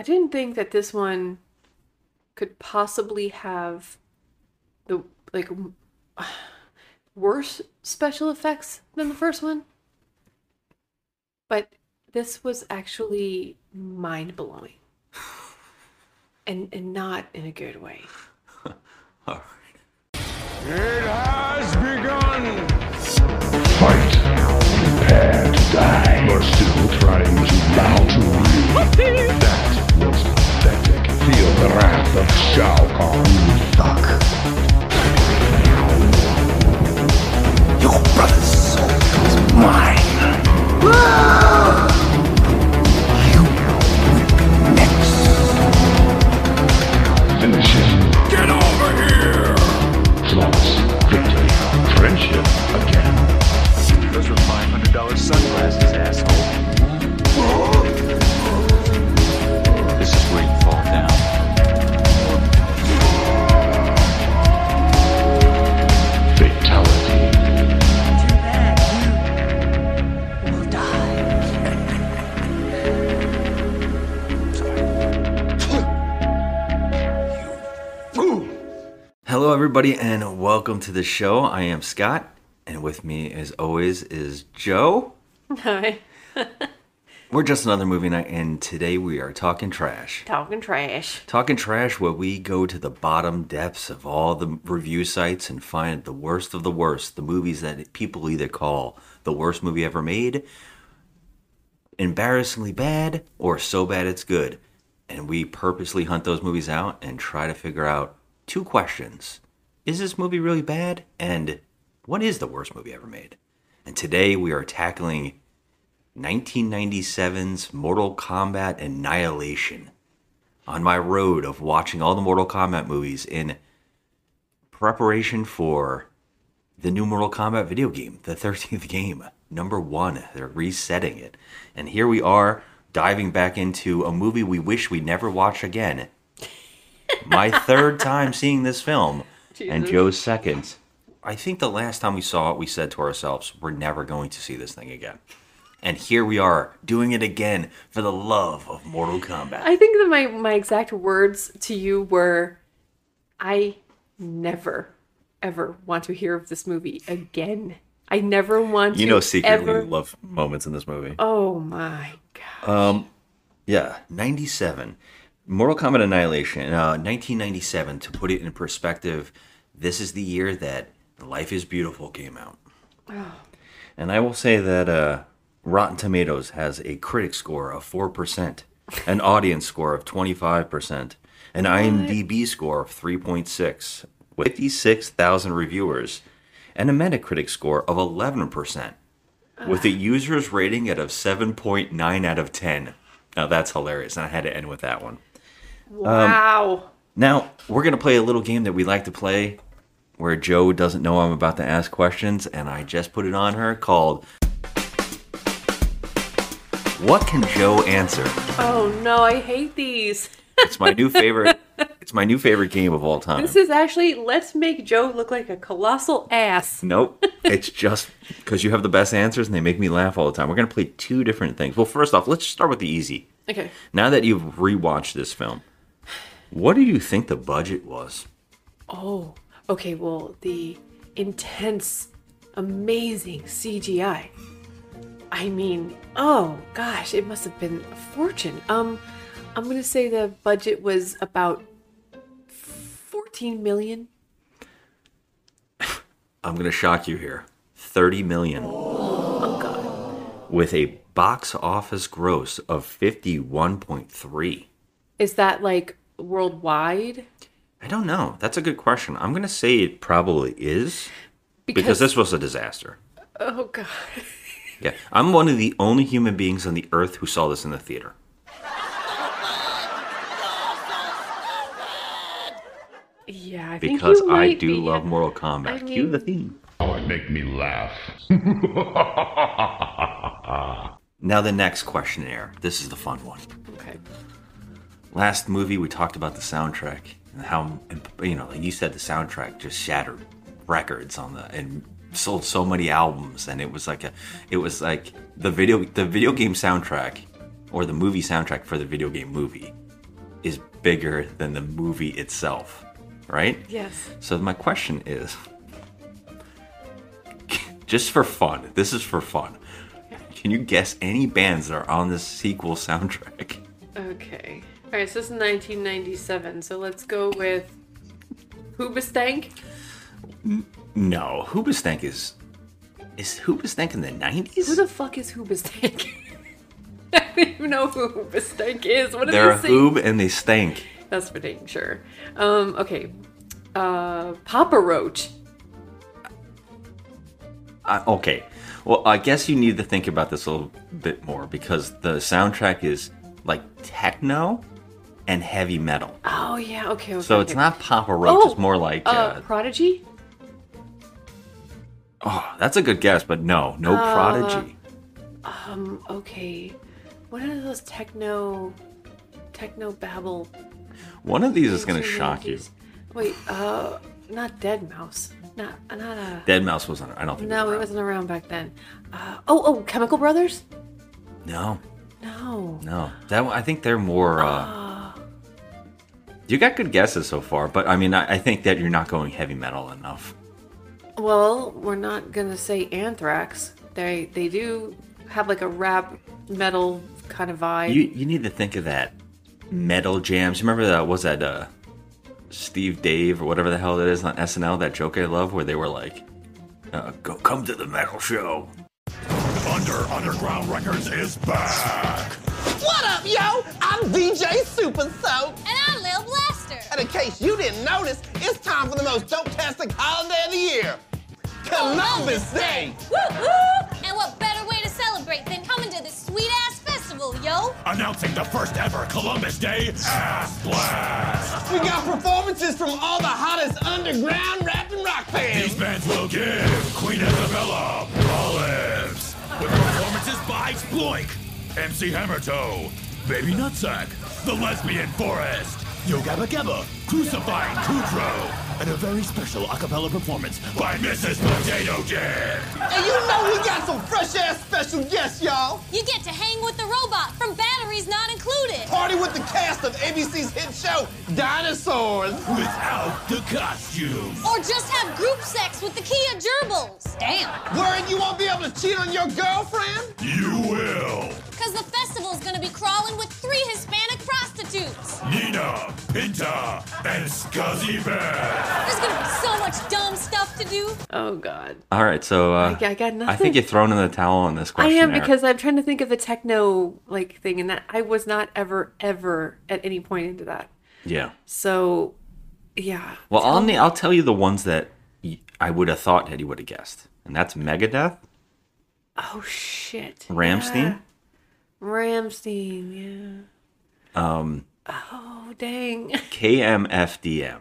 I didn't think that this one could possibly have the, like, worse special effects than the first one. But this was actually mind-blowing. And not in a good way. All right. It has begun! Fight. Prepare to die. You're still trying to bow to me. That was pathetic. Feel the wrath of Shao Kahn. Fuck. Your brother's soul is mine. You will be next. Finish it. Get over here! Flawless victory. Friendship again. Those were $500 sunglasses, asshole. This is where you fall down. Hello everybody and welcome to the show. I am Scott and with me as always is Joe. Hi. We're Just Another Movie Night and today we are talking trash. Talking trash. Talking trash where we go to the bottom depths of all the review sites and find the worst of the worst. The movies that people either call the worst movie ever made, embarrassingly bad, or so bad it's good. And we purposely hunt those movies out and try to figure out two questions. Is this movie really bad? And what is the worst movie ever made? And today we are tackling 1997's Mortal Kombat Annihilation. On my road of watching all the Mortal Kombat movies in preparation for the new Mortal Kombat video game, the 13th game, #1. They're resetting it. And here we are diving back into a movie we wish we never watch again. My third time seeing this film, Jesus. And Joe's second. I think the last time we saw it, we said to ourselves, we're never going to see this thing again. And here we are, doing it again for the love of Mortal Kombat. I think that my exact words to you were, I never, ever want to hear of this movie again. I never want to. You know, secretly love moments in this movie. Oh my gosh. Yeah, 97. Mortal Kombat Annihilation, 1997, to put it in perspective, this is the year that Life is Beautiful came out. Oh. And I will say that Rotten Tomatoes has a critic score of 4%, an audience score of 25%, an IMDb score of 3.6, 56,000 reviewers, and a Metacritic score of 11%, with a user's rating out of 7.9 out of 10. Now, that's hilarious, and I had to end with that one. Wow. Now, we're going to play a little game that we like to play where Joe doesn't know I'm about to ask questions, and I just put it on her called What Can Joe Answer? Oh, no, I hate these. It's my new favorite. It's my new favorite game of all time. This is actually, let's make Joe look like a colossal ass. Nope. It's just because you have the best answers and they make me laugh all the time. We're going to play two different things. Well, first off, let's start with the easy. Okay. Now that you've rewatched this film, what do you think the budget was? Oh, okay. Well, the intense, amazing CGI. I mean, oh gosh, it must have been a fortune. I'm going to say the budget was about $14 million. I'm going to shock you here. $30 million. Oh, God. With a box office gross of 51.3. Is that like worldwide? I don't know. That's a good question. I'm going to say it probably is because this was a disaster. Oh, God. Yeah. I'm one of the only human beings on the earth who saw this in the theater. Yeah, I think because I do love Mortal Kombat. Cue the theme. Oh, it make me laugh. Now the next questionnaire. This is the fun one. Okay. Last movie we talked about the soundtrack and how, you know, like you said, the soundtrack just shattered records and sold so many albums, and it was like the video game soundtrack or the movie soundtrack for the video game movie is bigger than the movie itself, right? Yes. So my question is, just for fun, this is for fun, can you guess any bands that are on this sequel soundtrack? Okay. All right, so this is 1997, so let's go with Hoobastank? No, Hoobastank is... Is Hoobastank in the 90s? Who the fuck is Hoobastank? I don't even know who Hoobastank is. What are they saying? They're a Hoob and they stank. That's for dang sure. Okay. Papa Roach. Okay. Well, I guess you need to think about this a little bit more because the soundtrack is like techno and heavy metal. Oh, yeah. Okay. So it's not Papa Roach. Oh, it's more like... Prodigy? Oh, that's a good guess, but no Prodigy. Okay. What are those techno babble? One of these is going to shock you. Wait, not Deadmau5. Not Deadmau5 wasn't, I don't think. No, it wasn't around back then. Chemical Brothers? No. That I think they're more You got good guesses so far, but I mean I think that you're not going heavy metal enough. Well, we're not going to say Anthrax. They do have like a rap metal kind of vibe. You need to think of that metal jams. Remember that, was that Steve Dave or whatever the hell that is on SNL, that joke I love where they were like, go come to the metal show. Thunder Underground Records is back. What up, yo? I'm DJ Super Soap. And I'm Lil Blaster. And in case you didn't notice, it's time for the most dope-tastic holiday of the year. Columbus Day! Woo-hoo! And what better way to celebrate than coming to this sweet-ass festival, yo? Announcing the first-ever Columbus Day Ass Blast! We got performances from all the hottest underground rap and rock bands. These bands will give Queen Isabella olives, with performances by Exploik, MC Hammertoe, Baby Nutsack, The Lesbian Forest, Yo Gabba Gabba, Crucifying Kudrow, and a very special a cappella performance by Mrs. Potato Head. And you know we got some fresh-ass special guests, y'all. You get to hang with the robot from Batteries Not Included. Party with the cast of ABC's hit show, Dinosaurs. Without the costumes. Or just have group sex with the Kia Gerbils. Damn. Worried you won't be able to cheat on your girlfriend? You will. Because the festival's gonna be crawling with 3 Hispanic prostitutes. Nina, Pinta, and Scuzzy Bear. There's gonna be so much dumb stuff to do. Oh, God. All right, so I got nothing. I think you're thrown in the towel on this question. I am, because I'm trying to think of the techno like thing, and that I was not ever at any point into that. Yeah. So, yeah. Well, I'll tell you the ones that I would have thought that you would have guessed, and that's Megadeth. Oh shit. Rammstein. Yeah. Rammstein. Yeah. Oh dang. KMFDM.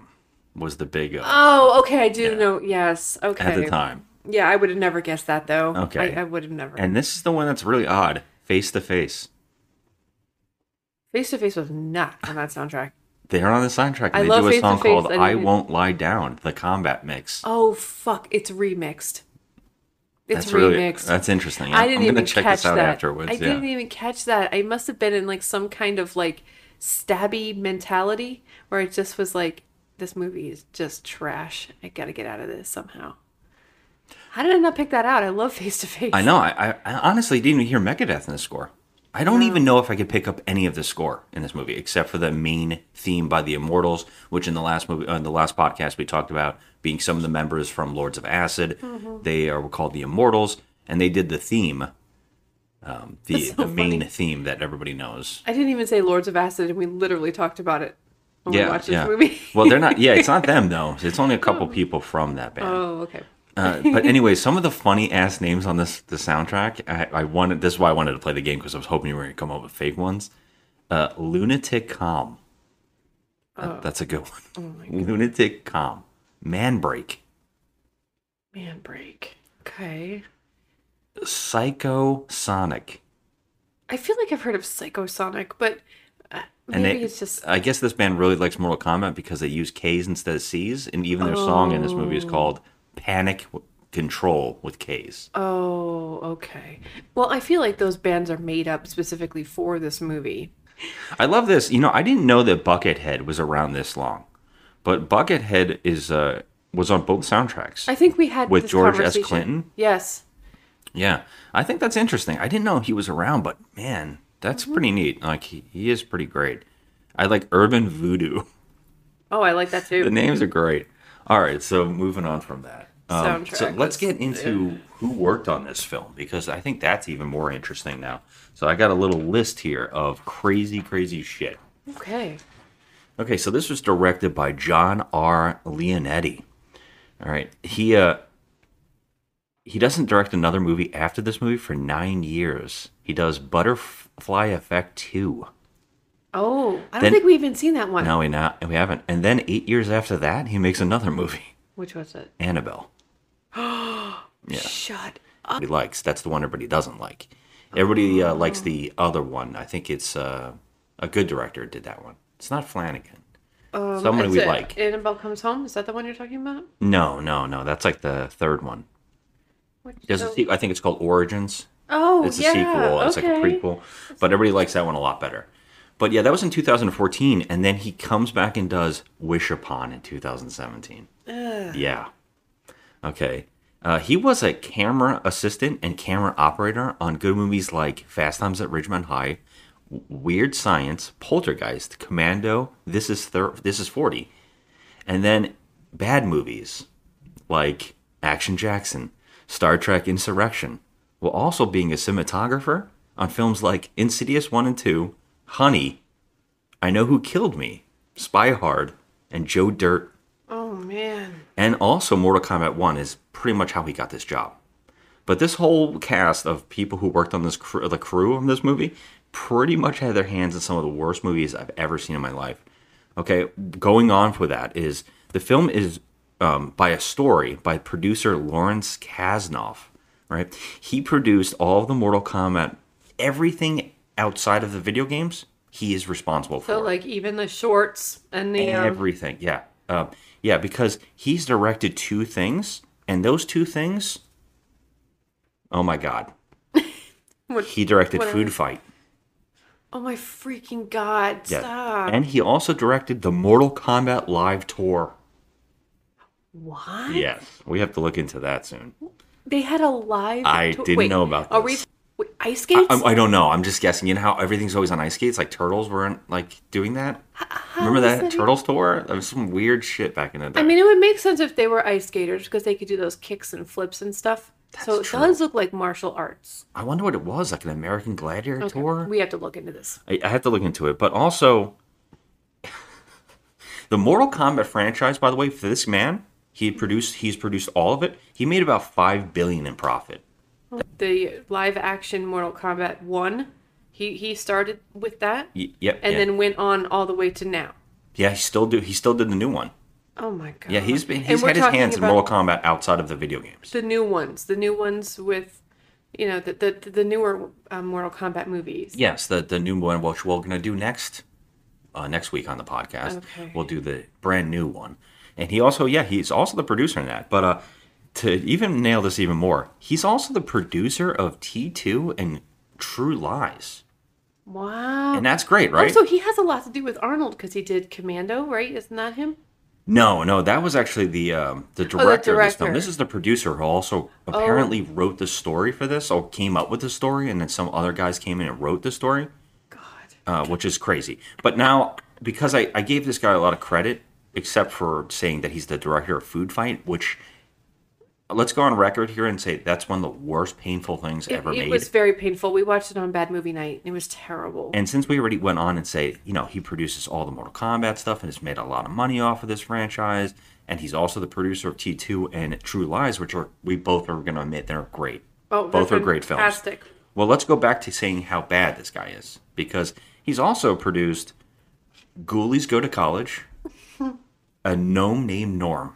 Was the big... oh, okay, I do know, yes, okay. At the time. Yeah, I would have never guessed that, though. Okay. I would have never. And this is the one that's really odd, Face to Face. Face to Face was not on that soundtrack. They're on the soundtrack, and they do a song called I Won't Lie Down, the combat mix. Oh, fuck, it's remixed. It's remixed. That's interesting. I didn't even check this out afterwards. I didn't even catch that. I must have been in, like, some kind of, like, stabby mentality, where it just was, like, this movie is just trash. I gotta get out of this somehow. How did I not pick that out? I love Face to Face. I know. I honestly didn't even hear Megadeth in the score. I don't even know if I could pick up any of the score in this movie, except for the main theme by the Immortals, which in the last movie, in the last podcast, we talked about being some of the members from Lords of Acid. Mm-hmm. They were called the Immortals, and they did the theme, the main theme that everybody knows. I didn't even say Lords of Acid, and we literally talked about it. Watch this movie. Well, they're not. Yeah, it's not them though. It's only a couple people from that band. Oh, okay. But anyway, some of the funny ass names on the soundtrack. I wanted. This is why I wanted to play the game, because I was hoping you were going to come up with fake ones. Lunatic Calm. That's a good one. Oh my God. Lunatic Calm. Man break. Okay. Psycho Sonic. I feel like I've heard of Psycho Sonic, but. I guess this band really likes Mortal Kombat because they use K's instead of C's, and even their song in this movie is called Panic Control with K's. Oh, okay. Well, I feel like those bands are made up specifically for this movie. I love this. You know, I didn't know that Buckethead was around this long, but Buckethead is was on both soundtracks. I think we had with this George S. Clinton. Yes. Yeah, I think that's interesting. I didn't know he was around, but man, that's pretty neat. Like he is pretty great. I like Urban Voodoo. Oh, I like that too. The names are great. All right, so moving on from that. So let's get into who worked on this film, because I think that's even more interesting now. So I got a little list here of crazy, crazy shit. Okay. Okay, so this was directed by John R. Leonetti. All right, he doesn't direct another movie after this movie for 9 years. He does Butterfly Effect 2. Oh, I don't think we've even seen that one. No, we haven't. And then 8 years after that, he makes another movie. Which was it? Annabelle. Yeah. Shut up. He likes. That's the one everybody doesn't like. Everybody likes the other one. I think it's a good director did that one. It's not Flanagan. Someone we like. Annabelle Comes Home? Is that the one you're talking about? No. That's like the third one. I think it's called Origins. Oh, yeah. It's a sequel. It's like a prequel. But everybody likes that one a lot better. But yeah, that was in 2014, and then he comes back and does Wish Upon in 2017. Ugh. Yeah. Okay. He was a camera assistant and camera operator on good movies like Fast Times at Ridgemont High, Weird Science, Poltergeist, Commando, This Is 40, and then bad movies like Action Jackson, Star Trek Insurrection, while also being a cinematographer on films like Insidious 1 and 2, Honey, I Know Who Killed Me, Spy Hard, and Joe Dirt. Oh, man. And also Mortal Kombat 1 is pretty much how he got this job. But this whole cast of people who worked on the crew on this movie pretty much had their hands in some of the worst movies I've ever seen in my life. Okay, going on for that is the film is by producer Lawrence Kasanoff, right? He produced all of the Mortal Kombat, everything outside of the video games, he is responsible for. So, like, even the shorts and the... everything, yeah. Yeah, because he's directed two things, and those two things... Oh, my God. He directed Food Fight. Oh, my freaking God. Yeah. Stop. And he also directed the Mortal Kombat Live Tour. What? Yes. We have to look into that soon. They had a live tour? I didn't know about this. Wait, ice skates? I don't know. I'm just guessing. You know how everything's always on ice skates? Like, Turtles weren't, like, doing that? Remember that Turtles tour? That was some weird shit back in the day. I mean, it would make sense if they were ice skaters because they could do those kicks and flips and stuff. So it does look like martial arts. I wonder what it was, like an American Gladiator tour? We have to look into this. I have to look into it. But also, the Mortal Kombat franchise, by the way, for this man, he's produced all of it. He made about $5 billion in profit. The live action Mortal Kombat 1, he started with that, then went on all the way to now. Yeah, he still did the new one. Oh my God. Yeah, he's had his hands in Mortal Kombat outside of the video games. The new ones with, you know, the newer Mortal Kombat movies. Yes, the new one, which we're going to do next week on the podcast. Okay. We'll do the brand new one. And he also, he's also the producer in that, but to even nail this even more, he's also the producer of T2 and True Lies. Wow. And that's great, right? Also, he has a lot to do with Arnold because he did Commando, right? Isn't that him? No, that was actually the director of this film. This is the producer who also apparently wrote the story for this, or came up with the story, and then some other guys came in and wrote the story. God. Which is crazy. But now, because I gave this guy a lot of credit, except for saying that he's the director of Food Fight, which... Let's go on record here and say that's one of the worst painful things ever made. It was very painful. We watched it on Bad Movie Night. It was terrible. And since we already went on and say, you know, he produces all the Mortal Kombat stuff and has made a lot of money off of this franchise, and he's also the producer of T2 and True Lies, which we both are going to admit they're great. Oh, both are great films. Fantastic. Well, let's go back to saying how bad this guy is, because he's also produced Ghoulies Go to College, A Gnome Named Norm,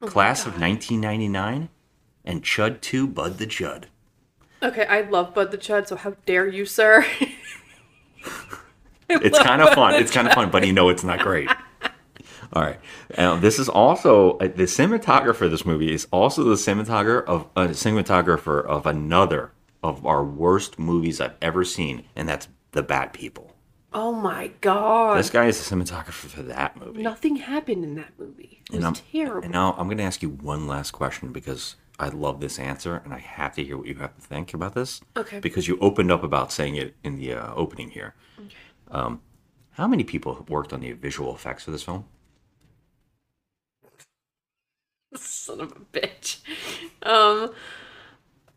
Class of 1999, and Chud 2, Bud the Chud. Okay, I love Bud the Chud, so how dare you, sir? It's kind of fun. It's kind of fun, but you know it's not great. All right. This is also, the cinematographer for this movie is also the cinematographer of another of our worst movies I've ever seen, and that's The Bat People. Oh my god! This guy is the cinematographer for that movie. Nothing happened in that movie. It was terrible. And now I'm going to ask you one last question because I love this answer and I have to hear what you have to think about this. Okay. Because you opened up about saying it in the opening here. Okay. How many people worked on the visual effects for this film? Son of a bitch.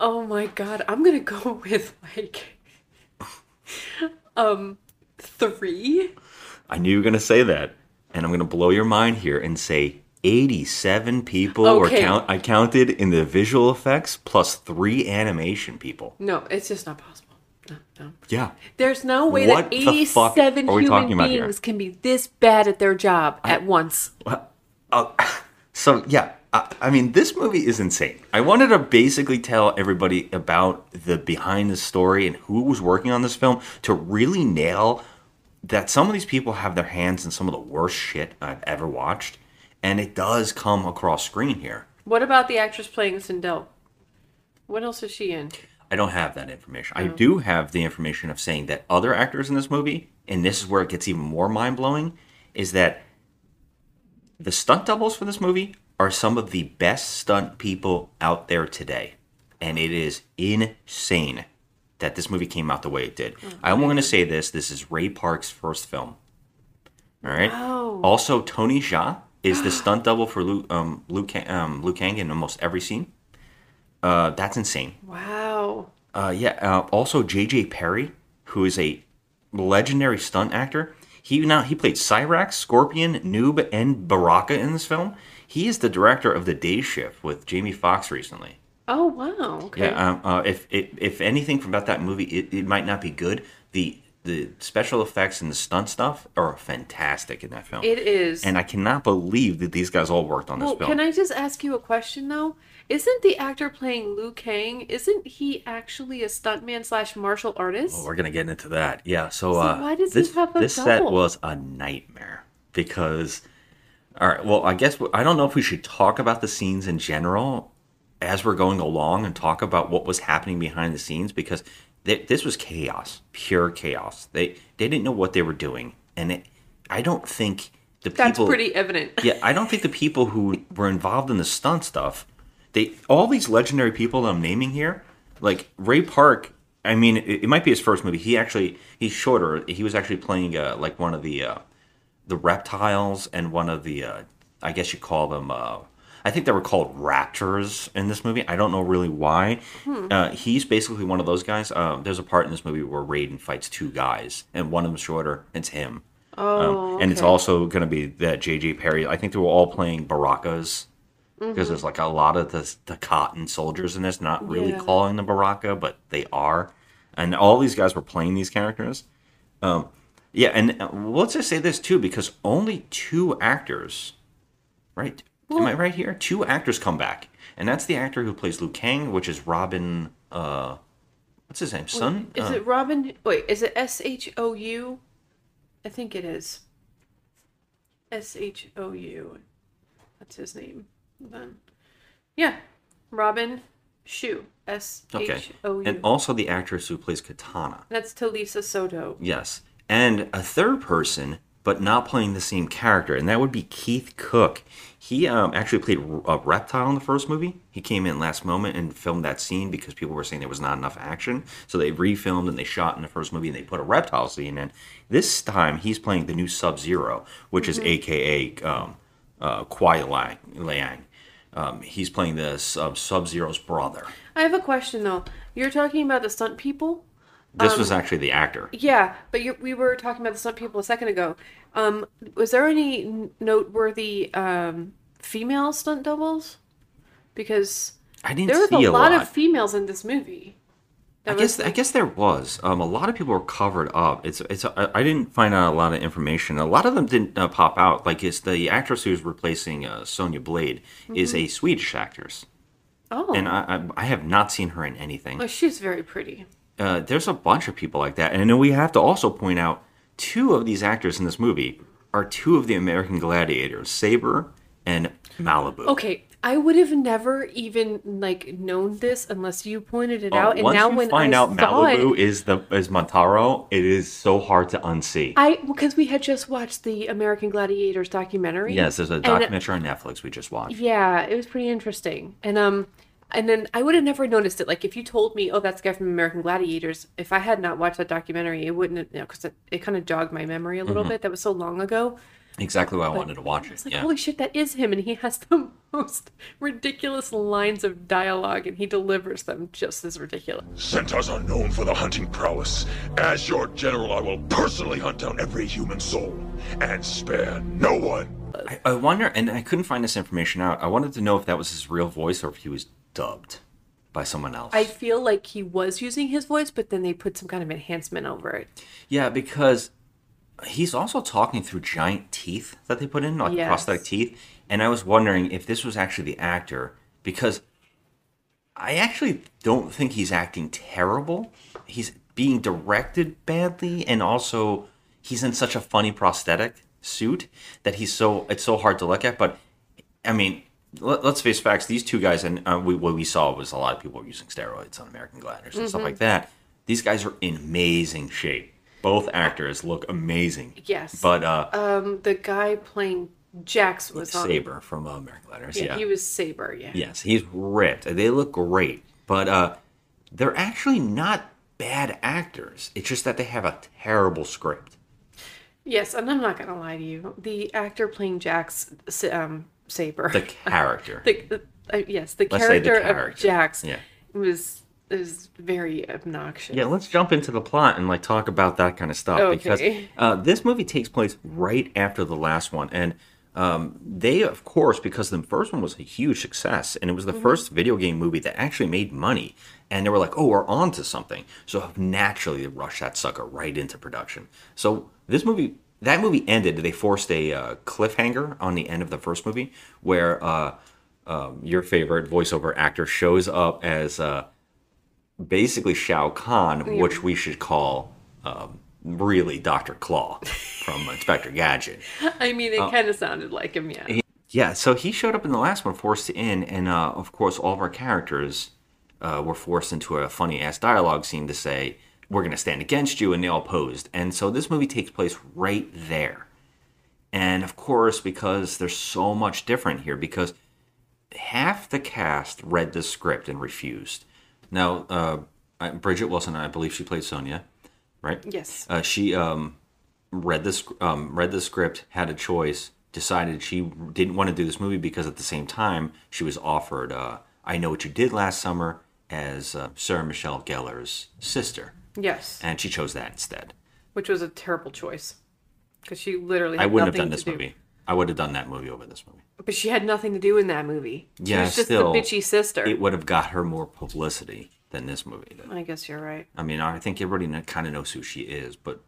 Oh my god, I'm gonna go with like 3. I knew you were gonna say that, and I'm gonna blow your mind here and say 87 people. Okay. I counted in the visual effects plus 3 animation people. No, it's just not possible. No. Yeah. There's no way that 87 human beings can be this bad at their job at once. I mean, this movie is insane. I wanted to basically tell everybody about the behind the story and who was working on this film to really nail that some of these people have their hands in some of the worst shit I've ever watched, and it does come across screen here. What about the actress playing Sindel? What else is she in? I don't have that information. I do have the information of saying that other actors in this movie, and this is where it gets even more mind-blowing, is that the stunt doubles for this movie are some of the best stunt people out there today. And it is insane that this movie came out the way it did. Mm-hmm. I want to say this. This is Ray Park's first film. All right? Oh. Also, Tony Jaa is the stunt double for Liu Kang in almost every scene. That's insane. Wow. Also, J.J. Perry, who is a legendary stunt actor. He played Cyrax, Scorpion, Noob, and Baraka in this film. He is the director of The Day Shift with Jamie Foxx recently. Oh, wow. Okay. Yeah, if anything from about that movie, it might not be good. The special effects and the stunt stuff are fantastic in that film. It is. And I cannot believe that these guys all worked on this film. Can I just ask you a question, though? Isn't the actor playing Liu Kang, isn't he actually a stuntman / martial artist? Well, we're going to get into that. Yeah, so why does he have a This set was a nightmare because, all right, well, I guess, I don't know if we should talk about the scenes in general as we're going along and talk about what was happening behind the scenes because this was chaos, pure chaos. They didn't know what they were doing, and I don't think the people... That's pretty evident. Yeah, I don't think the people who were involved in the stunt stuff, all these legendary people that I'm naming here, like Ray Park, I mean, it might be his first movie. He's shorter. He was actually playing like one of the reptiles and one of the, I guess you call them... I think they were called raptors in this movie. I don't know really why. He's basically one of those guys. There's a part in this movie where Raiden fights 2 guys, and one of them's shorter. It's him. Oh, and it's also going to be that J.J. Perry. I think they were all playing Barakas because there's like a lot of the cotton soldiers in this. Not really calling them Baraka, but they are. And all these guys were playing these characters. Yeah, and let's just say this too, because only 2 actors, right? Am I right here? 2 actors come back. And that's the actor who plays Liu Kang, which is Robin... what's his name? Sun? Is it Robin... Wait, is it S-H-O-U? I think it is. S-H-O-U. That's his name. Then, yeah. Robin Shu. S-H-O-U. Okay. And also the actress who plays Katana. That's Talisa Soto. Yes. And a third person, but not playing the same character. And that would be Keith Cook. He actually played a reptile in the first movie. He came in last moment and filmed that scene because people were saying there was not enough action. So they refilmed and they shot in the first movie and they put a reptile scene in. This time, he's playing the new Sub-Zero, which is a.k.a. Kuai Liang. He's playing the Sub-Zero's brother. I have a question, though. You're talking about the stunt people? This was actually the actor. Yeah, but we were talking about the stunt people a second ago. Was there any noteworthy female stunt doubles? Because I didn't see a lot of females in this movie. I guess there was. A lot of people were covered up. I didn't find out a lot of information. A lot of them didn't pop out. Like it's the actress who's replacing Sonya Blade is a Swedish actress. Oh, and I have not seen her in anything. Well, she's very pretty. There's a bunch of people like that. And then we have to also point out 2 of these actors in this movie are 2 of the American Gladiators, Saber and Malibu. Okay, I would have never even like known this unless you pointed it out. And once now you when find I out saw Malibu it, is Motaro, it is so hard to unsee. Because we had just watched the American Gladiators documentary. Yes, there's a documentary on Netflix we just watched. Yeah, it was pretty interesting. And then I would have never noticed it. Like if you told me, oh, that's the guy from American Gladiators, if I had not watched that documentary, it wouldn't have, you know, because it kind of jogged my memory a little bit. That was so long ago. Exactly why I wanted to watch it. I was like, holy shit, that is him. And he has the most ridiculous lines of dialogue, and he delivers them just as ridiculous. Centaurs are known for their hunting prowess. As your general, I will personally hunt down every human soul and spare no one. I wonder, and I couldn't find this information out, I wanted to know if that was his real voice or if he was dubbed by someone else. I feel like he was using his voice, but then they put some kind of enhancement over it. Yeah, because he's also talking through giant teeth that they put in, like prosthetic teeth. And I was wondering if this was actually the actor, because I actually don't think he's acting terrible. He's being directed badly, and also he's in such a funny prosthetic suit that it's so hard to look at. But I mean, let's face facts. These two guys, and what we saw was a lot of people were using steroids on American Gladiators and stuff like that. These guys are in amazing shape. Both actors look amazing. Yes. But the guy playing Jax was Saber from American Gladiators. Yeah, he was Saber, yeah. Yes, he's ripped. They look great. But they're actually not bad actors. It's just that they have a terrible script. Yes, and I'm not going to lie to you. The actor playing Jax, Saber. The character. Let's say the character of Jax was... It was very obnoxious. Yeah, let's jump into the plot and like talk about that kind of stuff because this movie takes place right after the last one, and they, of course, because the first one was a huge success and it was the first video game movie that actually made money, and they were like, oh, we're on to something, so naturally they rushed that sucker right into production. So that movie ended. They forced a cliffhanger on the end of the first movie where your favorite voiceover actor shows up as basically Shao Kahn, which we should call really Dr. Claw from Inspector Gadget. I mean, it kind of sounded like him, yeah. Yeah, so he showed up in the last one, forced in, and of course all of our characters were forced into a funny-ass dialogue scene to say, we're going to stand against you, and they all posed. And so this movie takes place right there. And of course, because there's so much different here, because half the cast read the script and refused. Now, Bridgette Wilson, I believe she played Sonya, right? Yes. She read the script, had a choice, decided she didn't want to do this movie because at the same time she was offered "I Know What You Did Last Summer" as Sarah Michelle Gellar's sister. Yes. And she chose that instead, which was a terrible choice because she literally had I wouldn't have done this movie. I would have done that movie over this movie. But she had nothing to do in that movie. She was just the bitchy sister. It would have got her more publicity than this movie did. I guess you're right. I mean, I think everybody kind of knows who she is, but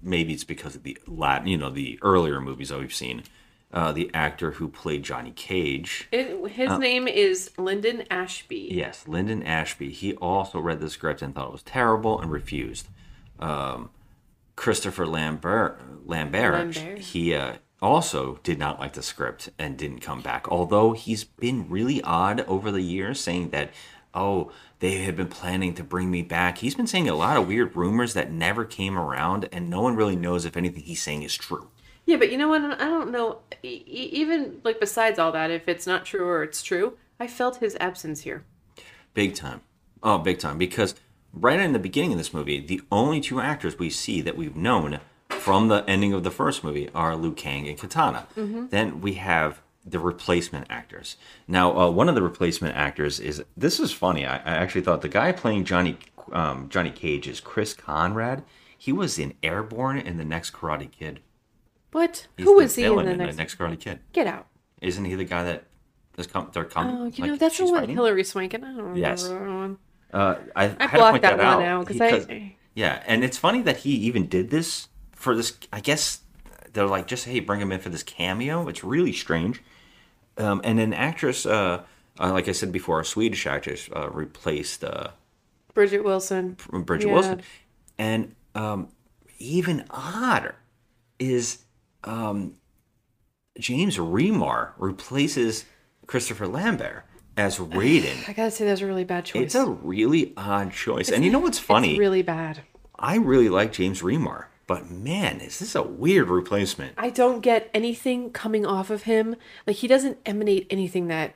maybe it's because of the earlier movies that we've seen. The actor who played Johnny Cage. His name is Lyndon Ashby. Yes, Lyndon Ashby. He also read the script and thought it was terrible and refused. Christopher Lambert. He... also did not like the script and didn't come back, although he's been really odd over the years saying that, oh, they had been planning to bring me back. He's been saying a lot of weird rumors that never came around, and no one really knows if anything he's saying is true. Yeah, but you know what? I don't know, even like besides all that, if it's not true or it's true, I felt his absence here. Big time. Oh, big time. Because right in the beginning of this movie, the only two actors we see that we've known from the ending of the first movie are Liu Kang and Katana. Then we have the replacement actors. Now, one of the replacement actors is... This is funny. I actually thought the guy playing Johnny Cage is Chris Conrad. He was in Airborne and The Next Karate Kid. What? Who was he in The Next Karate Kid? Get out. Isn't he the guy that... Oh, you know, that's the one Hillary Swank. I don't remember that one. I blocked that one out. Yeah, and it's funny that he even did this... For this, I guess they're like, just, hey, bring him in for this cameo. It's really strange. And an actress, like I said before, a Swedish actress replaced Bridgette Wilson. Bridgette Wilson. And even odder is James Remar replaces Christopher Lambert as Raiden. I gotta say, that's a really bad choice. It's a really odd choice. And you know what's funny? It's really bad. I really like James Remar, but man, is this a weird replacement. I don't get anything coming off of him. Like, he doesn't emanate anything that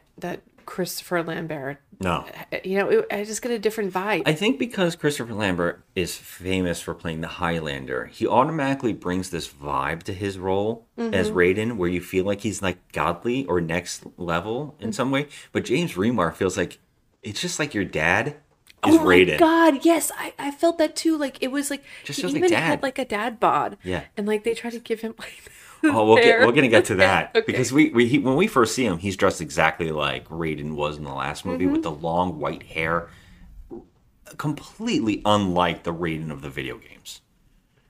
Christopher Lambert. No. You know, I just get a different vibe. I think because Christopher Lambert is famous for playing the Highlander, he automatically brings this vibe to his role as Raiden, where you feel like he's like godly or next level in some way. But James Remar feels like it's just like your dad. Oh my God, yes, I felt that too. Like, it was like, just he even like dad. Had like a dad bod. Yeah. And like they tried to give him like... Oh, we're going to get to that. Okay. Because when we first see him, he's dressed exactly like Raiden was in the last movie with the long white hair. Completely unlike the Raiden of the video games.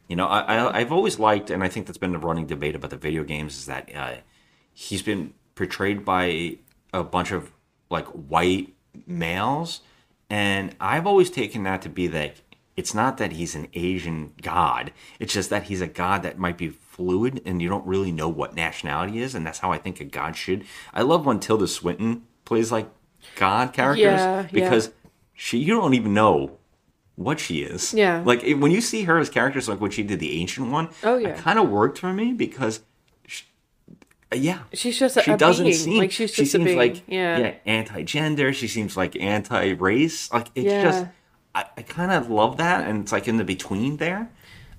You know, I've always liked, and I think that's been the running debate about the video games, is that he's been portrayed by a bunch of like white males. And I've always taken that to be that it's not that he's an Asian god. It's just that he's a god that might be fluid and you don't really know what nationality is. And that's how I think a god should. I love when Tilda Swinton plays like god characters because you don't even know what she is. Yeah. Like when you see her as characters, like when she did the Ancient One, it kind of worked for me because she's just she doesn't being. Seem like she's just she seems a being. Like anti-gender. She seems like anti-race. Like it's just I kind of love that, and it's like in the between there.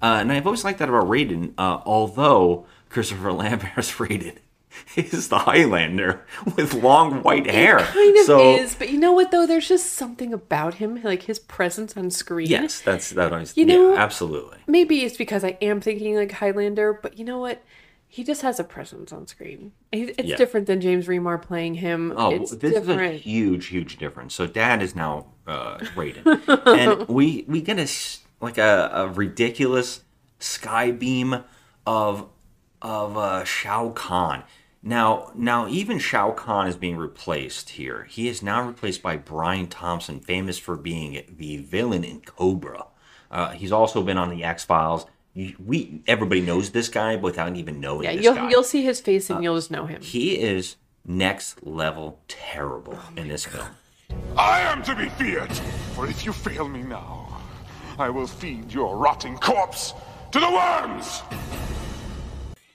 And I've always liked that about Raiden, although Christopher Lambert's Raiden is the Highlander with long white hair. It kind of is, but you know what though? There's just something about him, like his presence on screen. Yes, that's what I'm saying. Yeah, absolutely. Maybe it's because I am thinking like Highlander, but you know what? He just has a presence on screen. It's different than James Remar playing him. Oh, it's different. Is a huge, huge difference. So Dad is now Raiden. And we get a ridiculous sky beam of Shao Kahn. Now even Shao Kahn is being replaced here. He is now replaced by Brian Thompson, famous for being the villain in Cobra. He's also been on the X-Files. Everybody knows this guy without even knowing this guy. You'll see his face and you'll just know him. He is next level terrible in this film. I am to be feared, for if you fail me now, I will feed your rotting corpse to the worms!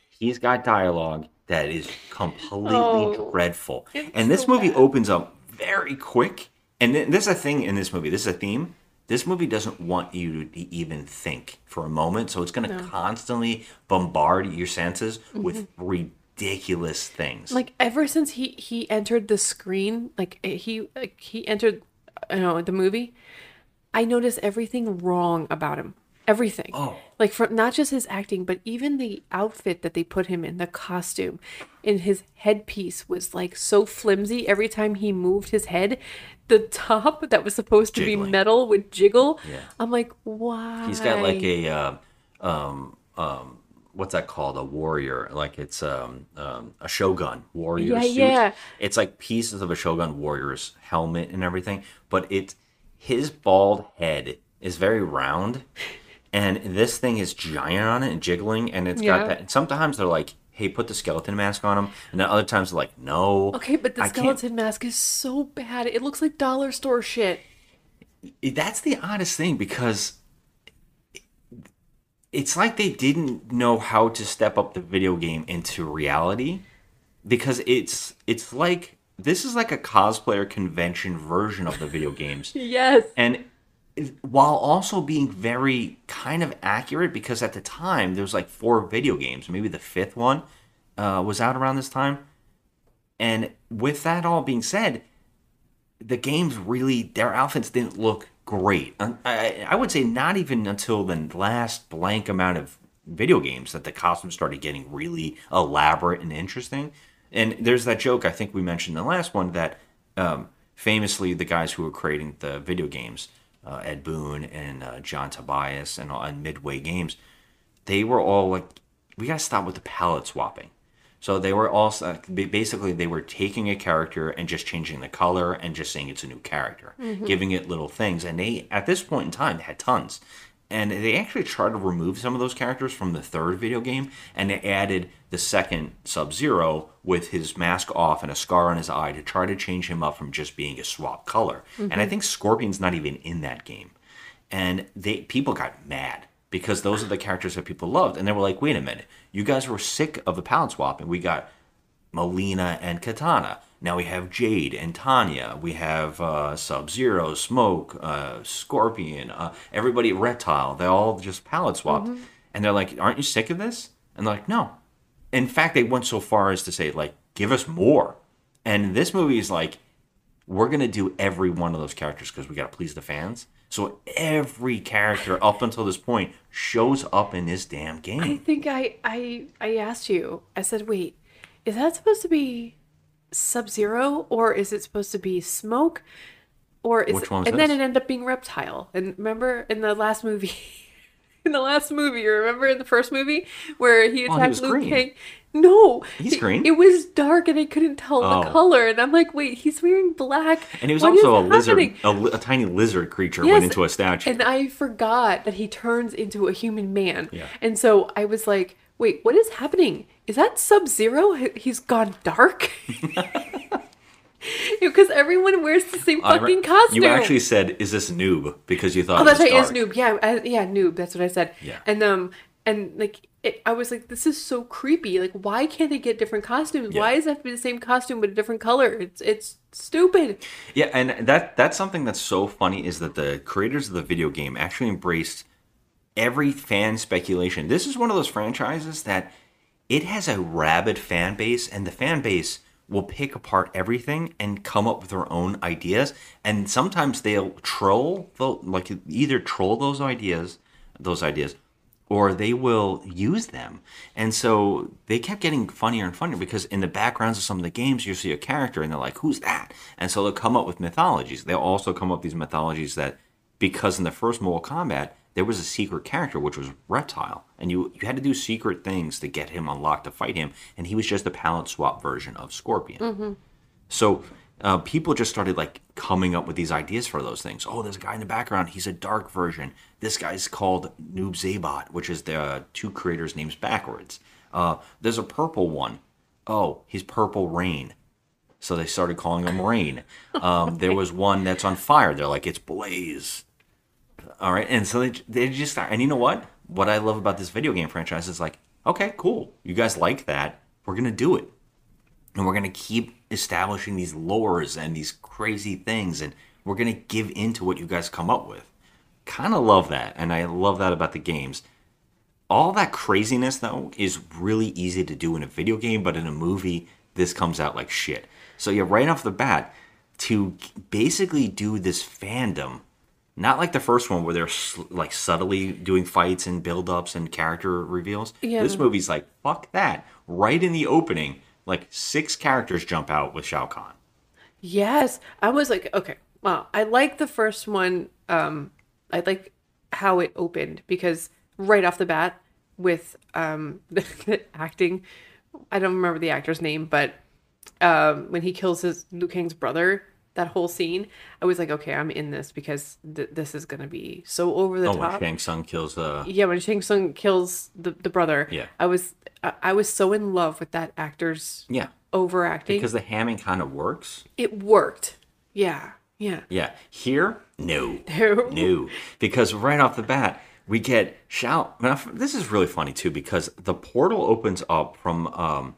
He's got dialogue that is completely dreadful. And this movie opens up very quick. And there's a thing in this movie. This is a theme. This movie doesn't want you to even think for a moment, so it's going to constantly bombard your senses with ridiculous things. Like ever since he entered the screen, he entered, the movie, I noticed everything wrong about him. Everything. Oh. Like from not just his acting, but even the outfit that they put him in, the costume, and his headpiece was like so flimsy. Every time he moved his head, the top that was supposed to be metal would jiggle. Yeah. I'm like, why? He's got like a what's that called? A warrior. Like it's a Shogun warrior suit. Yeah. It's like pieces of a Shogun warrior's helmet and everything, but his bald head is very round. And this thing is giant on it and jiggling, and it's got that. And sometimes they're like, hey, put the skeleton mask on him. And then other times they're like, no. Okay, but the skeleton mask is so bad. It looks like dollar store shit. That's the oddest thing, because it's like they didn't know how to step up the video game into reality. Because it's like, this is like a cosplayer convention version of the video games. Yes. And while also being very kind of accurate, because at the time there was like 4 video games, maybe the 5th one was out around this time. And with that all being said, the games really, their outfits didn't look great. I would say not even until the last blank amount of video games that the costumes started getting really elaborate and interesting. And there's that joke I think we mentioned in the last one that famously the guys who were creating the video games, Ed Boon and John Tobias and Midway Games, they were all like, we gotta stop with the palette swapping. So they were all basically they were taking a character and just changing the color and just saying it's a new character, giving it little things. And they at this point in time had tons. And they actually tried to remove some of those characters from the third video game, and they added the second Sub-Zero with his mask off and a scar on his eye to try to change him up from just being a swap color. Mm-hmm. And I think Scorpion's not even in that game. And people got mad because those are the characters that people loved. And they were like, wait a minute, you guys were sick of the palette swap, and we got Mileena and Katana. Now we have Jade and Tanya. We have Sub-Zero, Smoke, Scorpion, everybody at Reptile. They all just palette swapped. Mm-hmm. And they're like, aren't you sick of this? And they're like, no. In fact, they went so far as to say, like, give us more. And this movie is like, we're going to do every one of those characters because we got to please the fans. So every character up until this point shows up in this damn game. I think I asked you, I said, wait, is that supposed to be Sub-Zero, or is it supposed to be Smoke, or is which one is it? And this? Then it ended up being Reptile. And remember in the last movie, you remember in the first movie where he attacked Luke green. Kang? No, he's green. It was dark and I couldn't tell the color, and I'm like, wait, he's wearing black. And he was also a happening? Lizard, a tiny lizard creature went into a statue. And I forgot that he turns into a human man. Yeah. And so I was like, wait, what is happening? Is that Sub-Zero? He's gone dark? Because everyone wears the same fucking costume. You actually said, is this Noob? Because you thought it was dark. Oh, that's right, it is Noob. Yeah, Noob. That's what I said. Yeah. And like, I was like, this is so creepy. Like, why can't they get different costumes? Yeah. Why does it have to be the same costume but a different color? It's stupid. Yeah, and that's something that's so funny is that the creators of the video game actually embraced every fan speculation. This is one of those franchises that it has a rabid fan base, and the fan base will pick apart everything and come up with their own ideas. And sometimes they'll either troll those ideas, or they will use them. And so they kept getting funnier and funnier, because in the backgrounds of some of the games, you see a character and they're like, who's that? And so they'll come up with mythologies. They'll also come up with these mythologies that, because in the first Mortal Kombat, there was a secret character, which was Reptile. And you had to do secret things to get him unlocked to fight him. And he was just a palette swap version of Scorpion. Mm-hmm. So people just started like coming up with these ideas for those things. Oh, there's a guy in the background. He's a dark version. This guy's called Noob Saibot, which is the two creators' names backwards. There's a purple one. Oh, he's Purple Rain. So they started calling him Rain. There was one that's on fire. They're like, it's Blaze. All right, and so they just start, and you know what? What I love about this video game franchise is like, okay, cool. You guys like that. We're going to do it. And we're going to keep establishing these lores and these crazy things, and we're going to give in to what you guys come up with. Kind of love that, and I love that about the games. All that craziness, though, is really easy to do in a video game, but in a movie, this comes out like shit. So yeah, right off the bat, to basically do this fandom, not like the first one where they're like subtly doing fights and build-ups and character reveals. Yeah. This movie's like, fuck that. Right in the opening, like 6 characters jump out with Shao Kahn. Yes. I was like, okay, wow. I like the first one. I like how it opened, because right off the bat with the acting, I don't remember the actor's name, but when he kills Liu Kang's brother, that whole scene, I was like, okay, I'm in this, because this is going to be so over the top. When Shang Tsung kills the brother. Yeah. I was so in love with that actor's overacting. Because the hamming kind of works. It worked. Yeah. Yeah. Yeah. Here? No. Because right off the bat, we get Shao. Now, this is really funny, too, because the portal opens up from...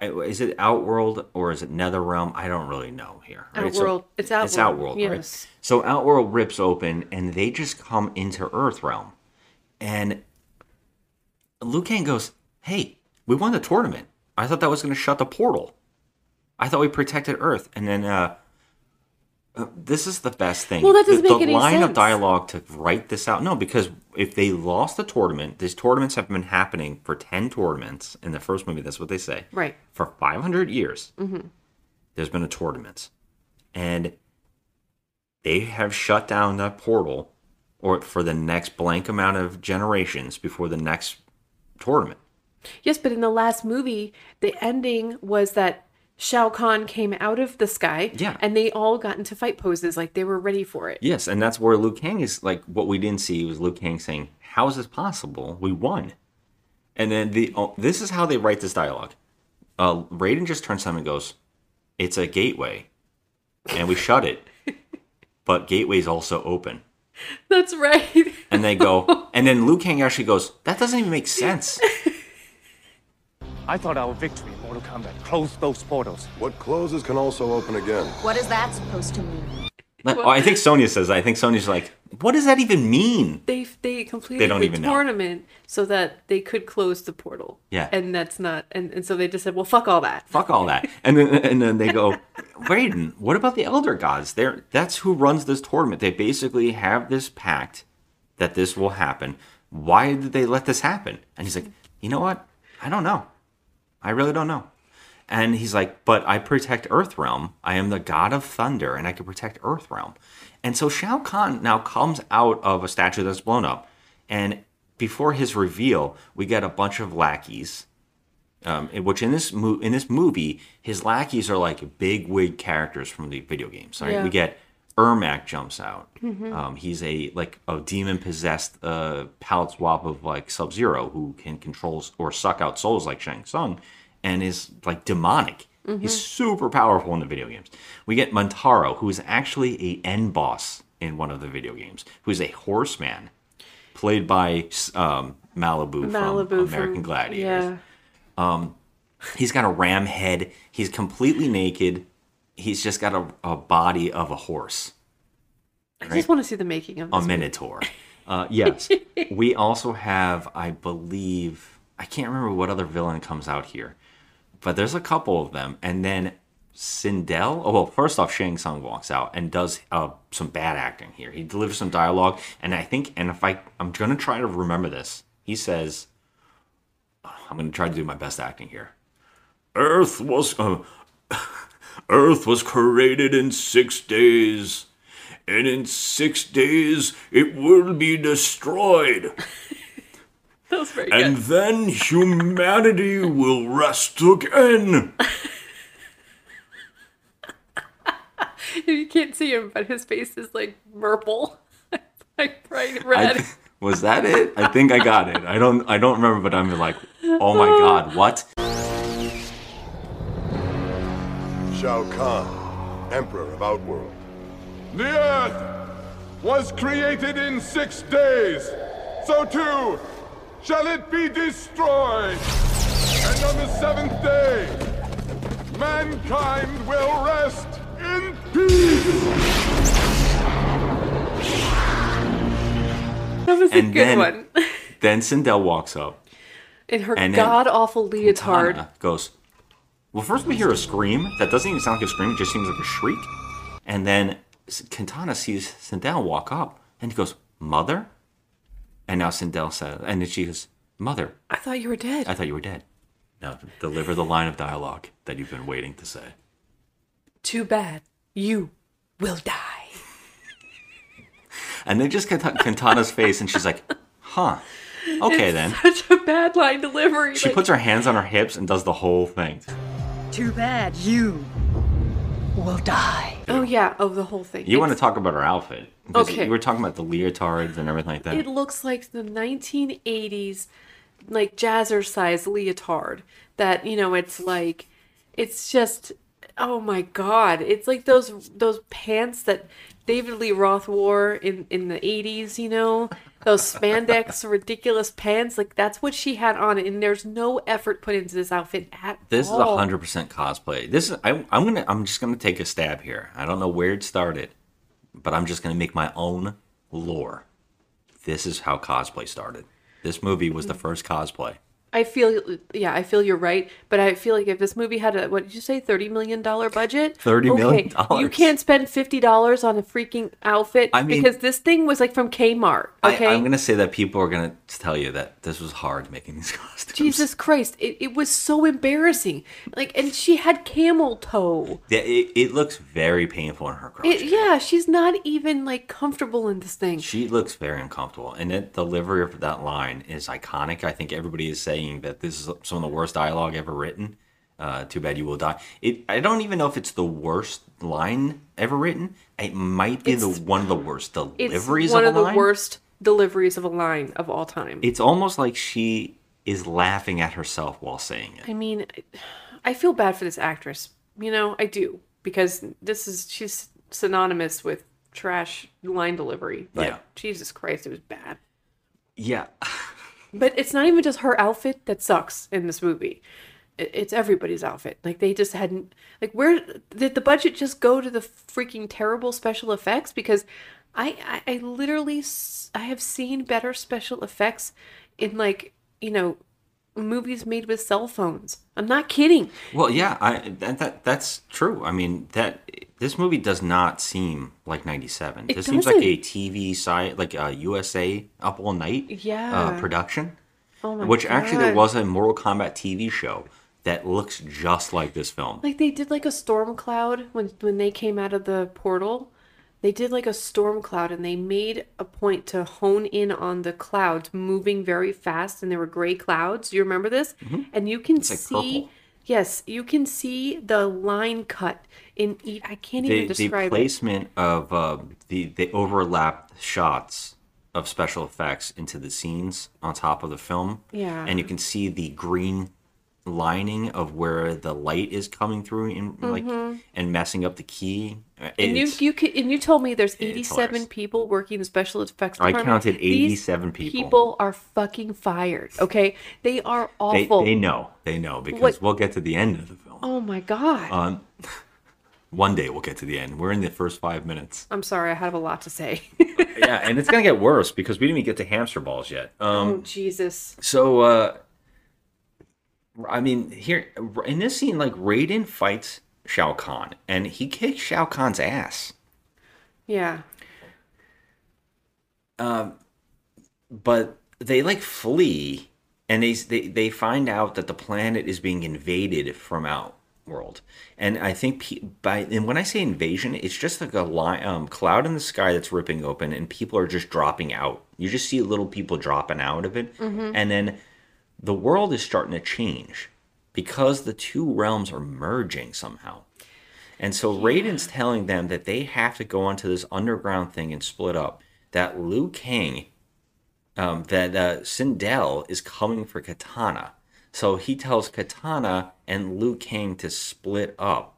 is it Outworld or is it Netherrealm? I don't really know here. Right? Outworld. So, it's Outworld. It's Outworld, yes. Right? So Outworld rips open and they just come into Earthrealm. And Liu Kang goes, hey, we won the tournament. I thought that was going to shut the portal. I thought we protected Earth. And then this is the best thing. Well, that doesn't make any sense. The line of dialogue to write this out. No, because if they lost the tournament, these tournaments have been happening for 10 tournaments. In the first movie, that's what they say. Right. For 500 years, mm-hmm. There's been a tournament. And they have shut down that portal or for the next blank amount of generations before the next tournament. Yes, but in the last movie, the ending was that Shao Kahn came out of the sky, and they all got into fight poses like they were ready for it. Yes, and that's where Liu Kang is, like, what we didn't see was Liu Kang saying, how is this possible? We won. And then this is how they write this dialogue. Raiden just turns to him and goes, it's a gateway, and we shut it, but gateway's also open. That's right. And they go, and then Liu Kang actually goes, that doesn't even make sense. I thought our victory in Mortal Kombat closed those portals. What closes can also open again. What is that supposed to mean? Oh, I think Sonya says that. I think Sonya's like, what does that even mean? They completed the tournament so that they could close the portal. Yeah. And that's not, and so they just said, well, fuck all that. Fuck all that. And then they go, Raiden, what about the Elder Gods? That's who runs this tournament. They basically have this pact that this will happen. Why did they let this happen? And he's like, you know what? I don't know. I really don't know. And he's like, but I protect Earthrealm. I am the god of thunder, and I can protect Earthrealm. And so Shao Kahn now comes out of a statue that's blown up. And before his reveal, we get a bunch of lackeys, which in this movie, his lackeys are like bigwig characters from the video games. Right? Yeah. We get Ermac jumps out. Mm-hmm. He's a demon-possessed palette swap of like Sub-Zero who can control or suck out souls like Shang Tsung and is like demonic. Mm-hmm. He's super powerful in the video games. We get Motaro, who is actually a end boss in one of the video games, who is a horseman played by Malibu from American Gladiators. Yeah. He's got a ram head. He's completely naked. He's just got a body of a horse. Right? I just want to see the making of this. A minotaur. Yes. We also have, I believe, I can't remember what other villain comes out here, but there's a couple of them. And then Sindel. Oh, well, first off, Shang Tsung walks out and does some bad acting here. He delivers some dialogue. And I think, and if I'm going to try to remember this, he says, I'm going to try to do my best acting here. Earth was created in 6 days, and in 6 days it will be destroyed. That was very good. Then humanity will rest again. You can't see him, but his face is like purple, like bright red. Was that it? I think I got it. I don't remember, but I'm like, oh my god, what? Shao Kahn, Emperor of Outworld. The Earth was created in 6 days, so too shall it be destroyed. And on the 7th day, mankind will rest in peace. That was a good one. Then Sindel walks up. In her god-awful leotard. Katana goes... Well, first we hear a scream. That doesn't even sound like a scream. It just seems like a shriek. And then Katana sees Sindel walk up, and he goes, "Mother?" And now Sindel says, and then she goes, "Mother. I thought you were dead." I thought you were dead. Now deliver the line of dialogue that you've been waiting to say. Too bad. You will die. And then just Katana's face, and she's like, huh. Okay, then. Such a bad line delivery. She puts her hands on her hips and does the whole thing. Too bad you will die. Oh, yeah. Oh, the whole thing. You want to talk about her outfit. Okay. You were talking about the leotards and everything like that. It looks like the 1980s, like, jazzercise leotard that, you know, it's like, it's just, oh, my God. It's like those pants that David Lee Roth wore in the 80s, you know? Those spandex, ridiculous pants. Like, that's what she had on it. And there's no effort put into this outfit at all. This is 100% cosplay. This is, I'm just going to take a stab here. I don't know where it started, but I'm just going to make my own lore. This is how cosplay started. This movie was the first cosplay. I feel you're right, but I feel like if this movie had a, what did you say, $30 million budget? $30 million. You can't spend $50 on a freaking outfit, I mean, because this thing was like from Kmart, okay? I'm going to say that people are going to tell you that this was hard making these costumes. Jesus Christ, it was so embarrassing. Like, and she had camel toe. Yeah, it looks very painful in her crotch. Yeah, she's not even like comfortable in this thing. She looks very uncomfortable, and the delivery of that line is iconic. I think everybody is saying that this is some of the worst dialogue ever written, Too bad you will die. I don't even know if it's the worst line ever written. It might be one of the worst deliveries of a line. It's one of the worst deliveries of a line of all time. It's almost like she is laughing at herself while saying it. I mean, I feel bad for this actress. You know, I do. Because she's synonymous with trash line delivery. But yeah. Jesus Christ, it was bad. Yeah. But it's not even just her outfit that sucks in this movie. It's everybody's outfit. Like, they just hadn't... Like, where... Did the budget just go to the freaking terrible special effects? Because I literally... I have seen better special effects in, like, you know, movies made with cell phones. I'm not kidding. Well, yeah, that's true. I mean, this movie does not seem like 97. This seems like a TV side, like a USA Up All Night production. Oh my God. Actually, there was a Mortal Kombat TV show that looks just like this film. Like, they did like a storm cloud when they came out of the portal. They did like a storm cloud, and they made a point to hone in on the clouds moving very fast, and there were gray clouds. Do you remember this? Mm-hmm. And you can see purple. Yes, you can see the line cut in each. I can't even describe it. The placement of the overlap shots of special effects into the scenes on top of the film. Yeah. And you can see the green lining of where the light is coming through and like and messing up the key. You told me there's 87 people working the special effects department. I counted 87 people. People are fucking fired. Okay, they are awful. They know because we'll get to the end of the film. Oh my God. One day we'll get to the end. We're in the first 5 minutes. I'm sorry, I have a lot to say. Yeah, and it's gonna get worse because we didn't even get to hamster balls yet. Oh Jesus. So. I mean, here in this scene, like, Raiden fights Shao Kahn, and he kicks Shao Kahn's ass. Yeah. But they like flee, and they find out that the planet is being invaded from Outworld, and I think and when I say invasion, it's just like a cloud in the sky that's ripping open, and people are just dropping out. You just see little people dropping out of it, and then. The world is starting to change because the two realms are merging somehow. And so Raiden's telling them that they have to go onto this underground thing and split up. That Liu Kang, Sindel is coming for Katana. So he tells Katana and Liu Kang to split up.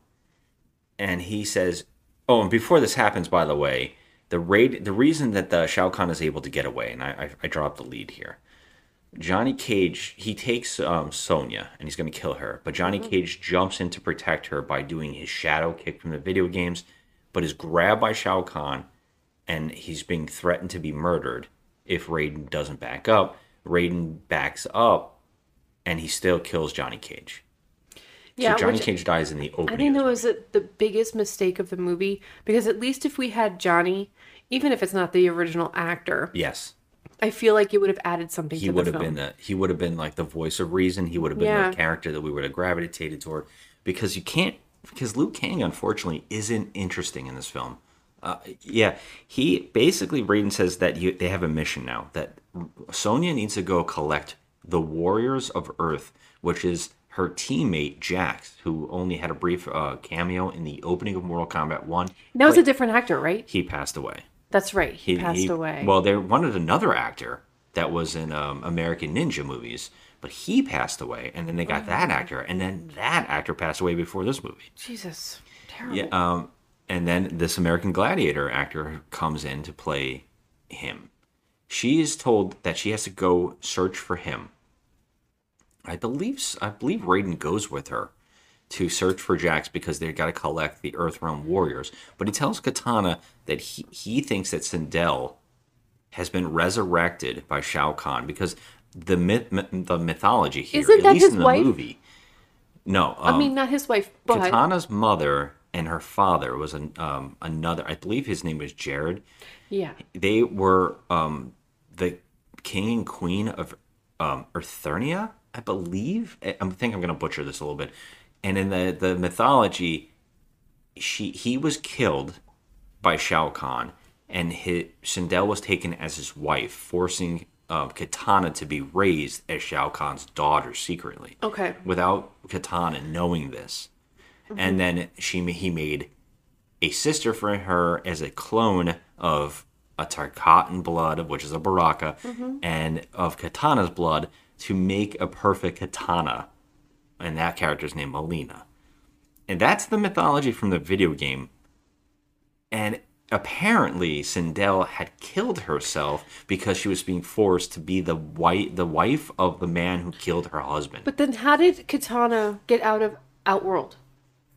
And he says, oh, and before this happens, by the way, the reason that the Shao Kahn is able to get away, and I dropped the lead here. Johnny Cage, he takes Sonya, and he's going to kill her. But Johnny Cage jumps in to protect her by doing his shadow kick from the video games, but is grabbed by Shao Kahn, and he's being threatened to be murdered if Raiden doesn't back up. Raiden backs up, and he still kills Johnny Cage. Yeah, so Johnny Cage dies in the opening. I think that was the biggest mistake of the movie, because at least if we had Johnny, even if it's not the original actor... Yes. I feel like it would have added something to the film. He would have been like the voice of reason. He would have been the character that we would have gravitated toward. Because because Liu Kang, unfortunately, isn't interesting in this film. He basically, Raiden says that they have a mission now. That Sonya needs to go collect the Warriors of Earth, which is her teammate, Jax, who only had a brief cameo in the opening of Mortal Kombat 1. That was a different actor, right? He passed away. That's right. He passed away. Well, they wanted another actor that was in American Ninja movies, but he passed away, and then they got that actor, and then that actor passed away before this movie. Jesus, terrible. Yeah, and then this American Gladiator actor comes in to play him. She is told that she has to go search for him. I believe Raiden goes with her to search for Jax because they've got to collect the Earthrealm Warriors. But he tells Katana that he thinks that Sindel has been resurrected by Shao Kahn because the mythology here, isn't at least his in the wife? Movie. No. I mean, not his wife, but... Katana's mother and her father was another... I believe his name was Jared. Yeah. They were the king and queen of Earthurnia, I believe. I think I'm going to butcher this a little bit. And in the mythology, he was killed by Shao Kahn, and Sindel was taken as his wife, forcing Kitana to be raised as Shao Kahn's daughter secretly. Okay. Without Kitana knowing this. Mm-hmm. And then he made a sister for her as a clone of a Tarkatan blood, which is a Baraka, mm-hmm. and of Kitana's blood to make a perfect Kitana. And that character's named Mileena. And that's the mythology from the video game. And apparently Sindel had killed herself because she was being forced to be the wife of the man who killed her husband. But then how did Kitana get out of Outworld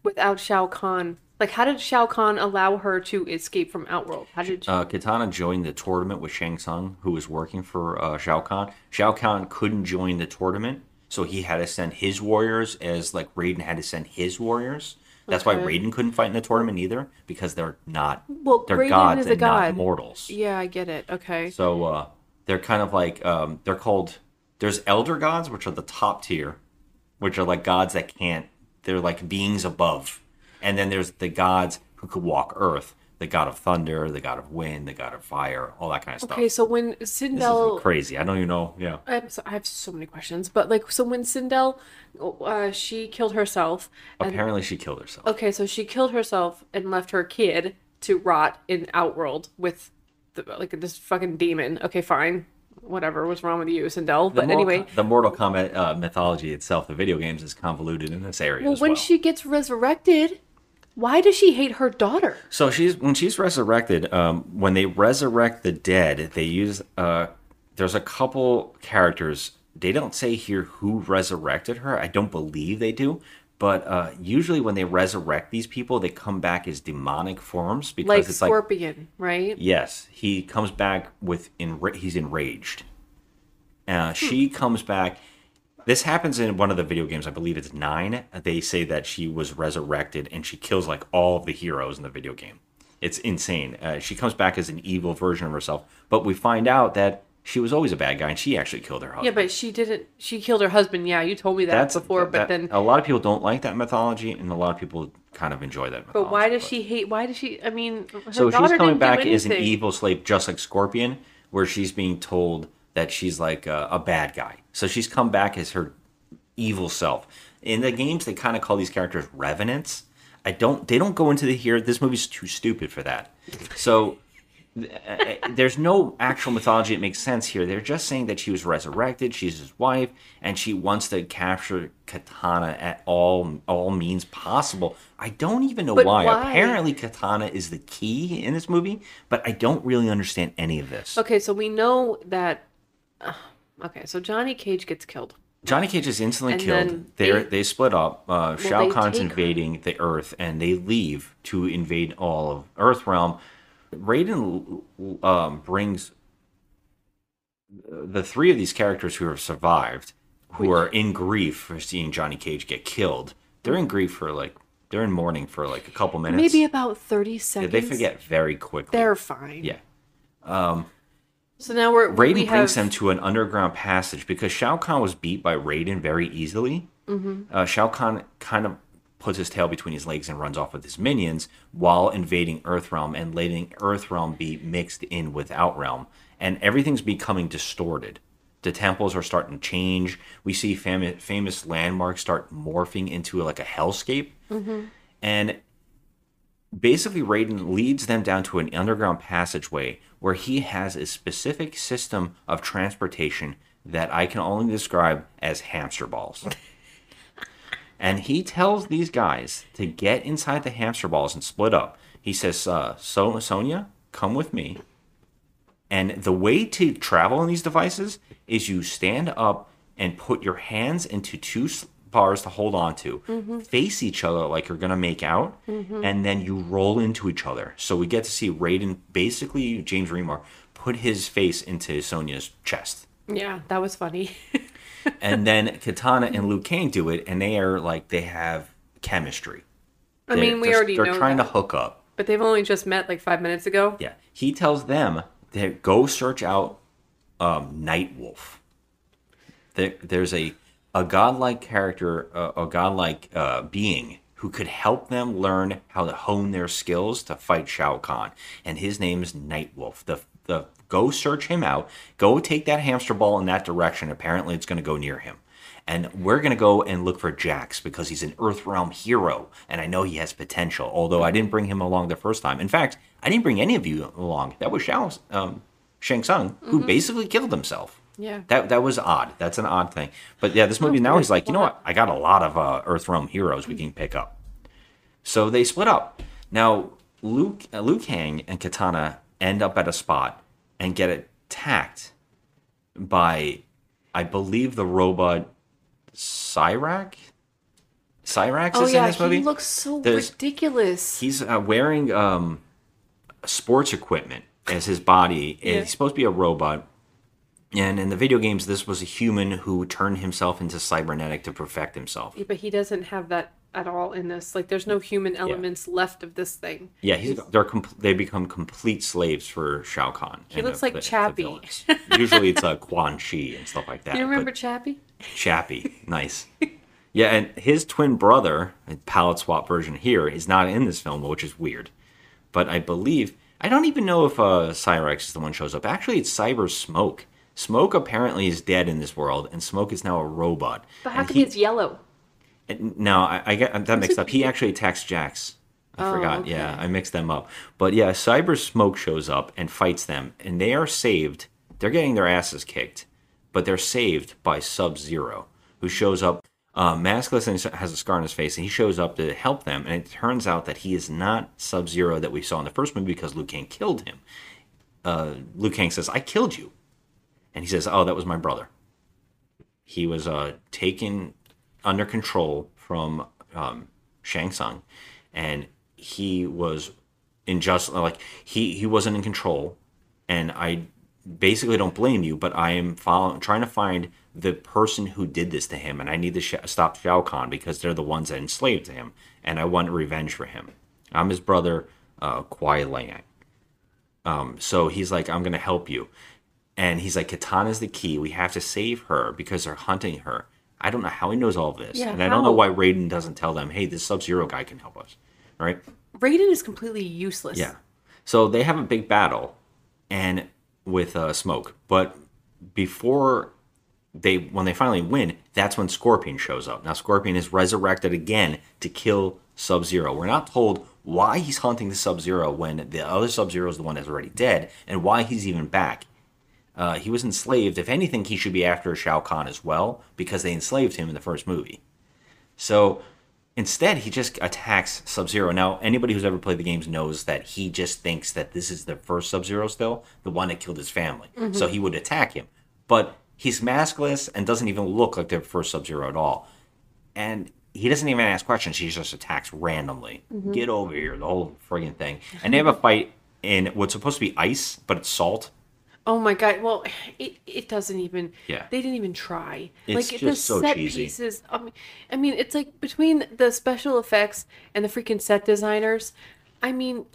without Shao Kahn? Like, how did Shao Kahn allow her to escape from Outworld? How did Kitana joined the tournament with Shang Tsung, who was working for Shao Kahn. Shao Kahn couldn't join the tournament, so he had to send his warriors as, like, Raiden had to send his warriors. That's okay. Why Raiden couldn't fight in the tournament either, because they're not, well, they're Raiden gods and not mortals. Yeah, I get it. Okay. So they're kind of like, they're called, there's elder gods, which are the top tier, which are like gods that can't, they're like beings above. And then there's the gods who could walk earth. The god of thunder, the god of wind, the god of fire, all that kind of stuff. Okay, so when Sindel... This is crazy. I don't even know. Yeah. I have so many questions. But, like, so when Sindel, she killed herself. Apparently she killed herself. Okay, so she killed herself and left her kid to rot in Outworld with, this fucking demon. Okay, fine. Whatever was wrong with you, Sindel. But anyway, the Mortal Kombat mythology itself, the video games, is convoluted in this area. Well, when she gets resurrected, why does she hate her daughter? So when she's resurrected, when they resurrect the dead, they use there's a couple characters. They don't say here who resurrected her. I don't believe they do. But usually when they resurrect these people, they come back as demonic forms. Because like it's Scorpion, like, right? Yes. He comes back with... he's enraged. She comes back... This happens in one of the video games. I believe it's 9. They say that she was resurrected and she kills like all of the heroes in the video game. It's insane. She comes back as an evil version of herself. But we find out that she was always a bad guy and she actually killed her husband. Yeah, but she didn't. She killed her husband. Yeah, you told me that before. But then a lot of people don't like that mythology and a lot of people kind of enjoy that mythology. But why does she hate? Why does she? I mean, her so she's coming back as an evil slave, just like Scorpion, where she's being told that she's like a bad guy. So she's come back as her evil self. In the games, they kind of call these characters revenants. They don't go into the here. This movie's too stupid for that. So there's no actual mythology that makes sense here. They're just saying that she was resurrected. She's his wife, and she wants to capture Kitana at all means possible. I don't even know why. Apparently, Kitana is the key in this movie, but I don't really understand any of this. Okay, so we know that. Okay, so Johnny Cage gets killed. Johnny Cage is instantly killed. They split up. Shao Kahn's invading the Earth, and they leave to invade all of Earthrealm. Raiden brings the three of these characters who have survived, who are in grief for seeing Johnny Cage get killed. They're in grief for they're in mourning for a couple minutes. Maybe about 30 seconds. Yeah, they forget very quickly. They're fine. Yeah. So now Raiden brings them to an underground passage because Shao Kahn was beat by Raiden very easily. Mm-hmm. Shao Kahn kind of puts his tail between his legs and runs off with his minions while invading Earthrealm and letting Earthrealm be mixed in with Outrealm. And everything's becoming distorted. The temples are starting to change. We see famous landmarks start morphing into a hellscape. Mm-hmm. And basically, Raiden leads them down to an underground passageway where he has a specific system of transportation that I can only describe as hamster balls. And he tells these guys to get inside the hamster balls and split up. He says, Sonya, come with me. And the way to travel in these devices is you stand up and put your hands into two bars to hold on to, mm-hmm. face each other like you're gonna make out, mm-hmm. and then you roll into each other. So we get to see Raiden, basically James Remar, put his face into Sonya's chest. Yeah, that was funny. And then Kitana and Liu Kang do it, and they are they have chemistry. They're trying to hook up, but they've only just met 5 minutes ago. Yeah, he tells them to go search out Nightwolf. There's a godlike character, a godlike being who could help them learn how to hone their skills to fight Shao Kahn. And his name is Nightwolf, the Go search him out. Go take that hamster ball in that direction. Apparently, it's going to go near him. And we're going to go and look for Jax because he's an Earthrealm hero, and I know he has potential, although I didn't bring him along the first time. In fact, I didn't bring any of you along. That was Shang Tsung, who basically killed himself. Yeah. That was odd. That's an odd thing. But yeah, this movie, now he's like, you know what? I got a lot of Earthrealm heroes we can pick up. So they split up. Now, Liu Kang and Kitana end up at a spot and get attacked by, I believe, the robot... Cyrax is in this movie. He looks so ridiculous. He's wearing sports equipment as his body. Yeah. It's supposed to be a robot. And in the video games, this was a human who turned himself into cybernetic to perfect himself. Yeah, but he doesn't have that at all in this. Like, there's no human elements left of this thing. Yeah, they become complete slaves for Shao Kahn. He looks like Chappie. Usually it's Quan Chi and stuff like that. You remember Chappie? Chappie, nice. Yeah, and his twin brother, a palette swap version here, is not in this film, which is weird. But I believe, I don't even know if Cyrax is the one who shows up. Actually, it's Cyber Smoke. Smoke apparently is dead in this world, and Smoke is now a robot. But how come he's yellow? No, I get that mixed up. He actually attacks Jax. I forgot. Okay. Yeah, I mixed them up. But yeah, Cyber Smoke shows up and fights them, and they are saved. They're getting their asses kicked. But they're saved by Sub-Zero, who shows up maskless and has a scar on his face, and he shows up to help them. And it turns out that he is not Sub-Zero that we saw in the first movie because Liu Kang killed him. Liu Kang says, "I killed you," and he says, "Oh, that was my brother. He was taken under control from Shang Tsung, and he was he wasn't in control, and I." Basically don't blame you, but I am trying to find the person who did this to him, and I need to stop Shao Kahn because they're the ones that enslaved him, and I want revenge for him. I'm his brother, Kuai Liang. So he's like, I'm going to help you. And he's like, Kitana's the key. We have to save her because they're hunting her. I don't know how he knows all of this, and I don't know why Raiden doesn't tell them, hey, this Sub-Zero guy can help us. All right? Raiden is completely useless. Yeah. So they have a big battle, and... with Smoke, but before when they finally win, that's when Scorpion shows up. Now Scorpion is resurrected again to kill Sub-Zero. We're not told why he's hunting the Sub-Zero when the other Sub-Zero is the one that's already dead, and why he's even back. He was enslaved. If anything, he should be after Shao Kahn as well because they enslaved him in the first movie. So instead, he just attacks Sub-Zero. Now, anybody who's ever played the games knows that he just thinks that this is the first Sub-Zero still, the one that killed his family. Mm-hmm. So he would attack him. But he's maskless and doesn't even look like the first Sub-Zero at all. And he doesn't even ask questions. He just attacks randomly. Mm-hmm. Get over here, the whole friggin' thing. And they have a fight in what's supposed to be ice, but it's salt. Oh my god! Well, it doesn't even. Yeah. They didn't even try. It's like, just so cheesy. Pieces, I mean, it's like between the special effects and the freaking set designers. I mean,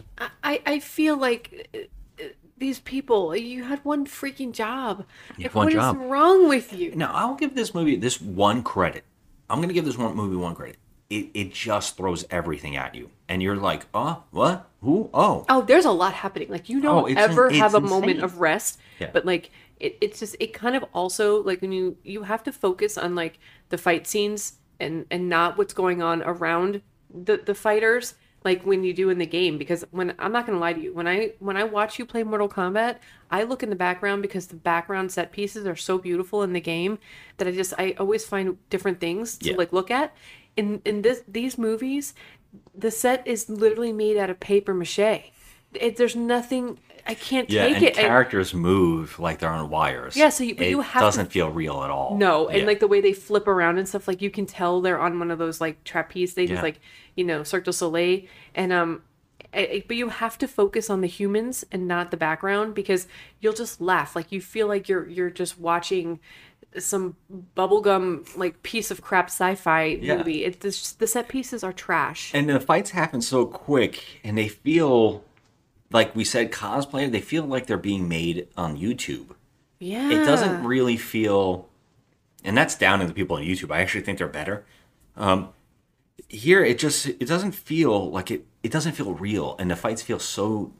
I feel like these people. You had one freaking job. What is wrong with you? No, I'll give this movie this one credit. I'm gonna give this one credit. It just throws everything at you. And you're like, oh, what? Who? Oh. Oh, there's a lot happening. Like, you don't ever have a moment of rest. Yeah. But, like, it's just, it kind of also, like, when you have to focus on, like, the fight scenes and not what's going on around the fighters, like when you do in the game. Because when, I'm not going to lie to you, when I watch you play Mortal Kombat, I look in the background because the background set pieces are so beautiful in the game that I always find different things to, like, look at. In these movies, the set is literally made out of paper mache. There's nothing. I can't take it. Yeah, characters move like they're on wires. Yeah, so you have. It doesn't feel real at all. No, and like the way they flip around and stuff, like you can tell they're on one of those like trapeze things, like, you know, Cirque du Soleil, and but you have to focus on the humans and not the background because you'll just laugh. Like you feel like you're just watching some bubblegum like piece of crap sci-fi movie. The set pieces are trash, and the fights happen so quick, and they feel like we said cosplay. They feel like they're being made on YouTube. Yeah, it doesn't really feel, and that's down to the people on YouTube. I actually think they're better. Here, it doesn't feel real, and the fights feel so.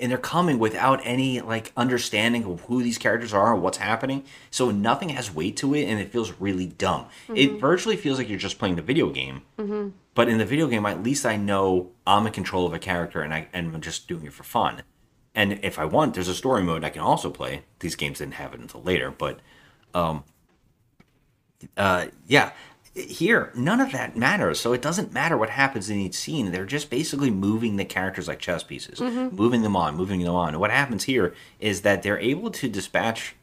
and they're coming without any like understanding of who these characters are and what's happening. So nothing has weight to it, and it feels really dumb. Mm-hmm. It virtually feels like you're just playing the video game. Mm-hmm. But in the video game, at least I know I'm in control of a character, and I'm just doing it for fun. And if I want, there's a story mode I can also play. These games didn't have it until later, but yeah. Here, none of that matters, so it doesn't matter what happens in each scene. They're just basically moving the characters like chess pieces, mm-hmm. moving them on. And what happens here is that they're able to dispatch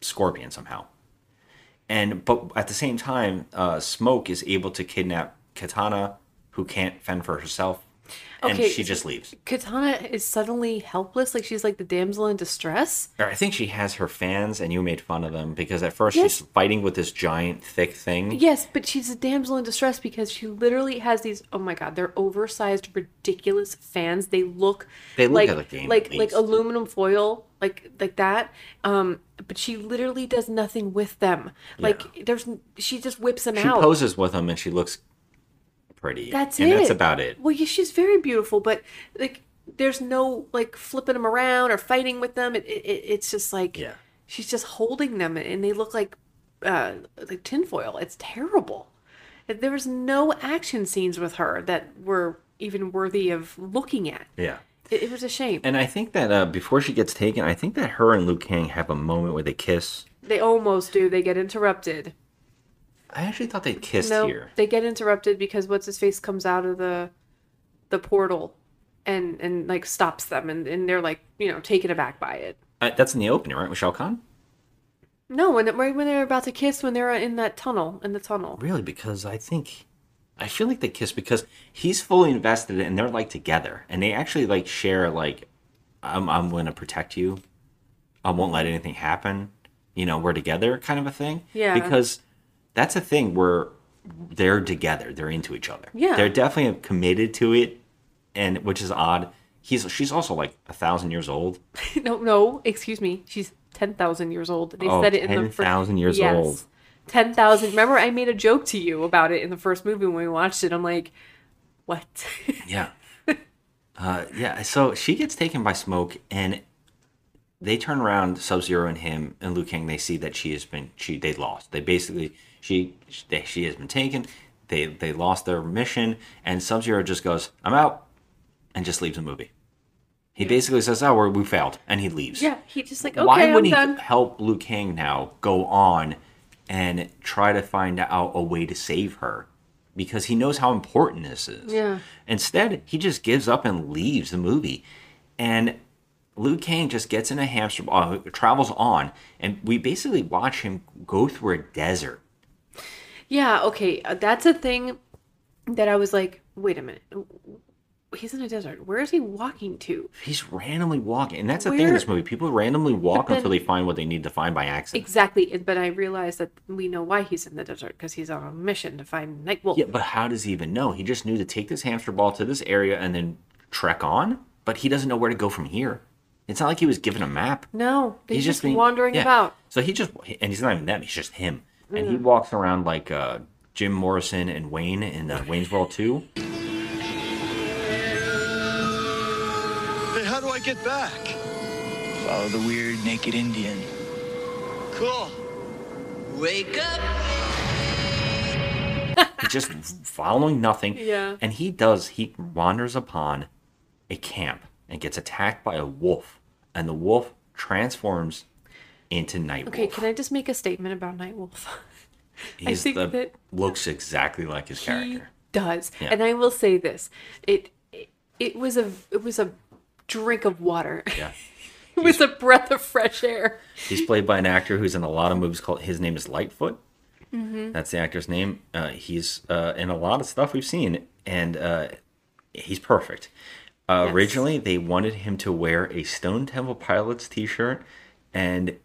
Scorpion somehow. But at the same time, Smoke is able to kidnap Katana, who can't fend for herself, and okay, she just leaves. Katana is suddenly helpless, like she's like the damsel in distress. I think she has her fans, and you made fun of them, because at first she's fighting with this giant, thick thing. Yes, but she's a damsel in distress because she literally has these, oh my god, they're oversized, ridiculous fans. They look like the game, like aluminum foil, like that. But she literally does nothing with them. She just whips them out. She poses with them, and she looks pretty. That's about it. Well, yeah, she's very beautiful, but like, there's no like flipping them around or fighting with them. It's just like, yeah, she's just holding them, and they look like tinfoil. It's terrible. There was no action scenes with her that were even worthy of looking at. Yeah, it was a shame. And I think that before she gets taken, I think that her and Liu Kang have a moment where they kiss. They almost do. They get interrupted. I actually thought they kissed here. They get interrupted because What's-His-Face comes out of the portal and like stops them. And they're like, taken aback by it. That's in the opening, right? With Shao Kahn? No, when they're about to kiss, when they're in that tunnel, in the tunnel. Really? Because I feel like they kiss because he's fully invested and they're like together. And they actually like share like, I'm going to protect you. I won't let anything happen. We're together kind of a thing. Yeah. Because that's a thing where they're together. They're into each other. Yeah. They're definitely committed to it, and which is odd. She's also like 1,000 years old. No, excuse me. She's 10,000 years old. They said it in the first 10,000 years old. 10,000. Remember, I made a joke to you about it in the first movie when we watched it. I'm like, what? Yeah. Yeah. So she gets taken by Smoke, and they turn around, Sub-Zero and him and Liu Kang. They see that they lost. They basically she has been taken. They lost their mission, and Sub-Zero just goes, "I'm out," and just leaves the movie. He basically says, "Oh, we failed," and he leaves. Yeah, he just like, okay, why would he help Liu Kang now go on and try to find out a way to save her? Because he knows how important this is. Yeah. Instead, he just gives up and leaves the movie, and Liu Kang just gets in a hamster ball, travels on, and we basically watch him go through a desert. Yeah, okay. That's a thing that I was like, wait a minute. He's in a desert. Where is he walking to? He's randomly walking. And that's the thing in this movie. People randomly walk until they find what they need to find by accident. Exactly. But I realized that we know why he's in the desert, because he's on a mission to find Nightwolf. Yeah, but how does he even know? He just knew to take this hamster ball to this area and then trek on, but he doesn't know where to go from here. It's not like he was given a map. No, he's just being wandering about. So he's not even them. He's just him, and he walks around like Jim Morrison and Wayne in Wayne's World 2. Hey, how do I get back? Follow the weird naked Indian. Cool. Wake up. He's just following nothing. Yeah. And he wanders upon a camp and gets attacked by a wolf, and the wolf transforms into Nightwolf. Okay, can I just make a statement about Nightwolf? I think that looks exactly like his character. Does. Yeah. And I will say this. It was a drink of water. Yeah. It was a breath of fresh air. He's played by an actor who's in a lot of movies called, his name is Lightfoot. Mm-hmm. That's the actor's name. He's in a lot of stuff we've seen, and he's perfect. Originally, they wanted him to wear a Stone Temple Pilots t-shirt and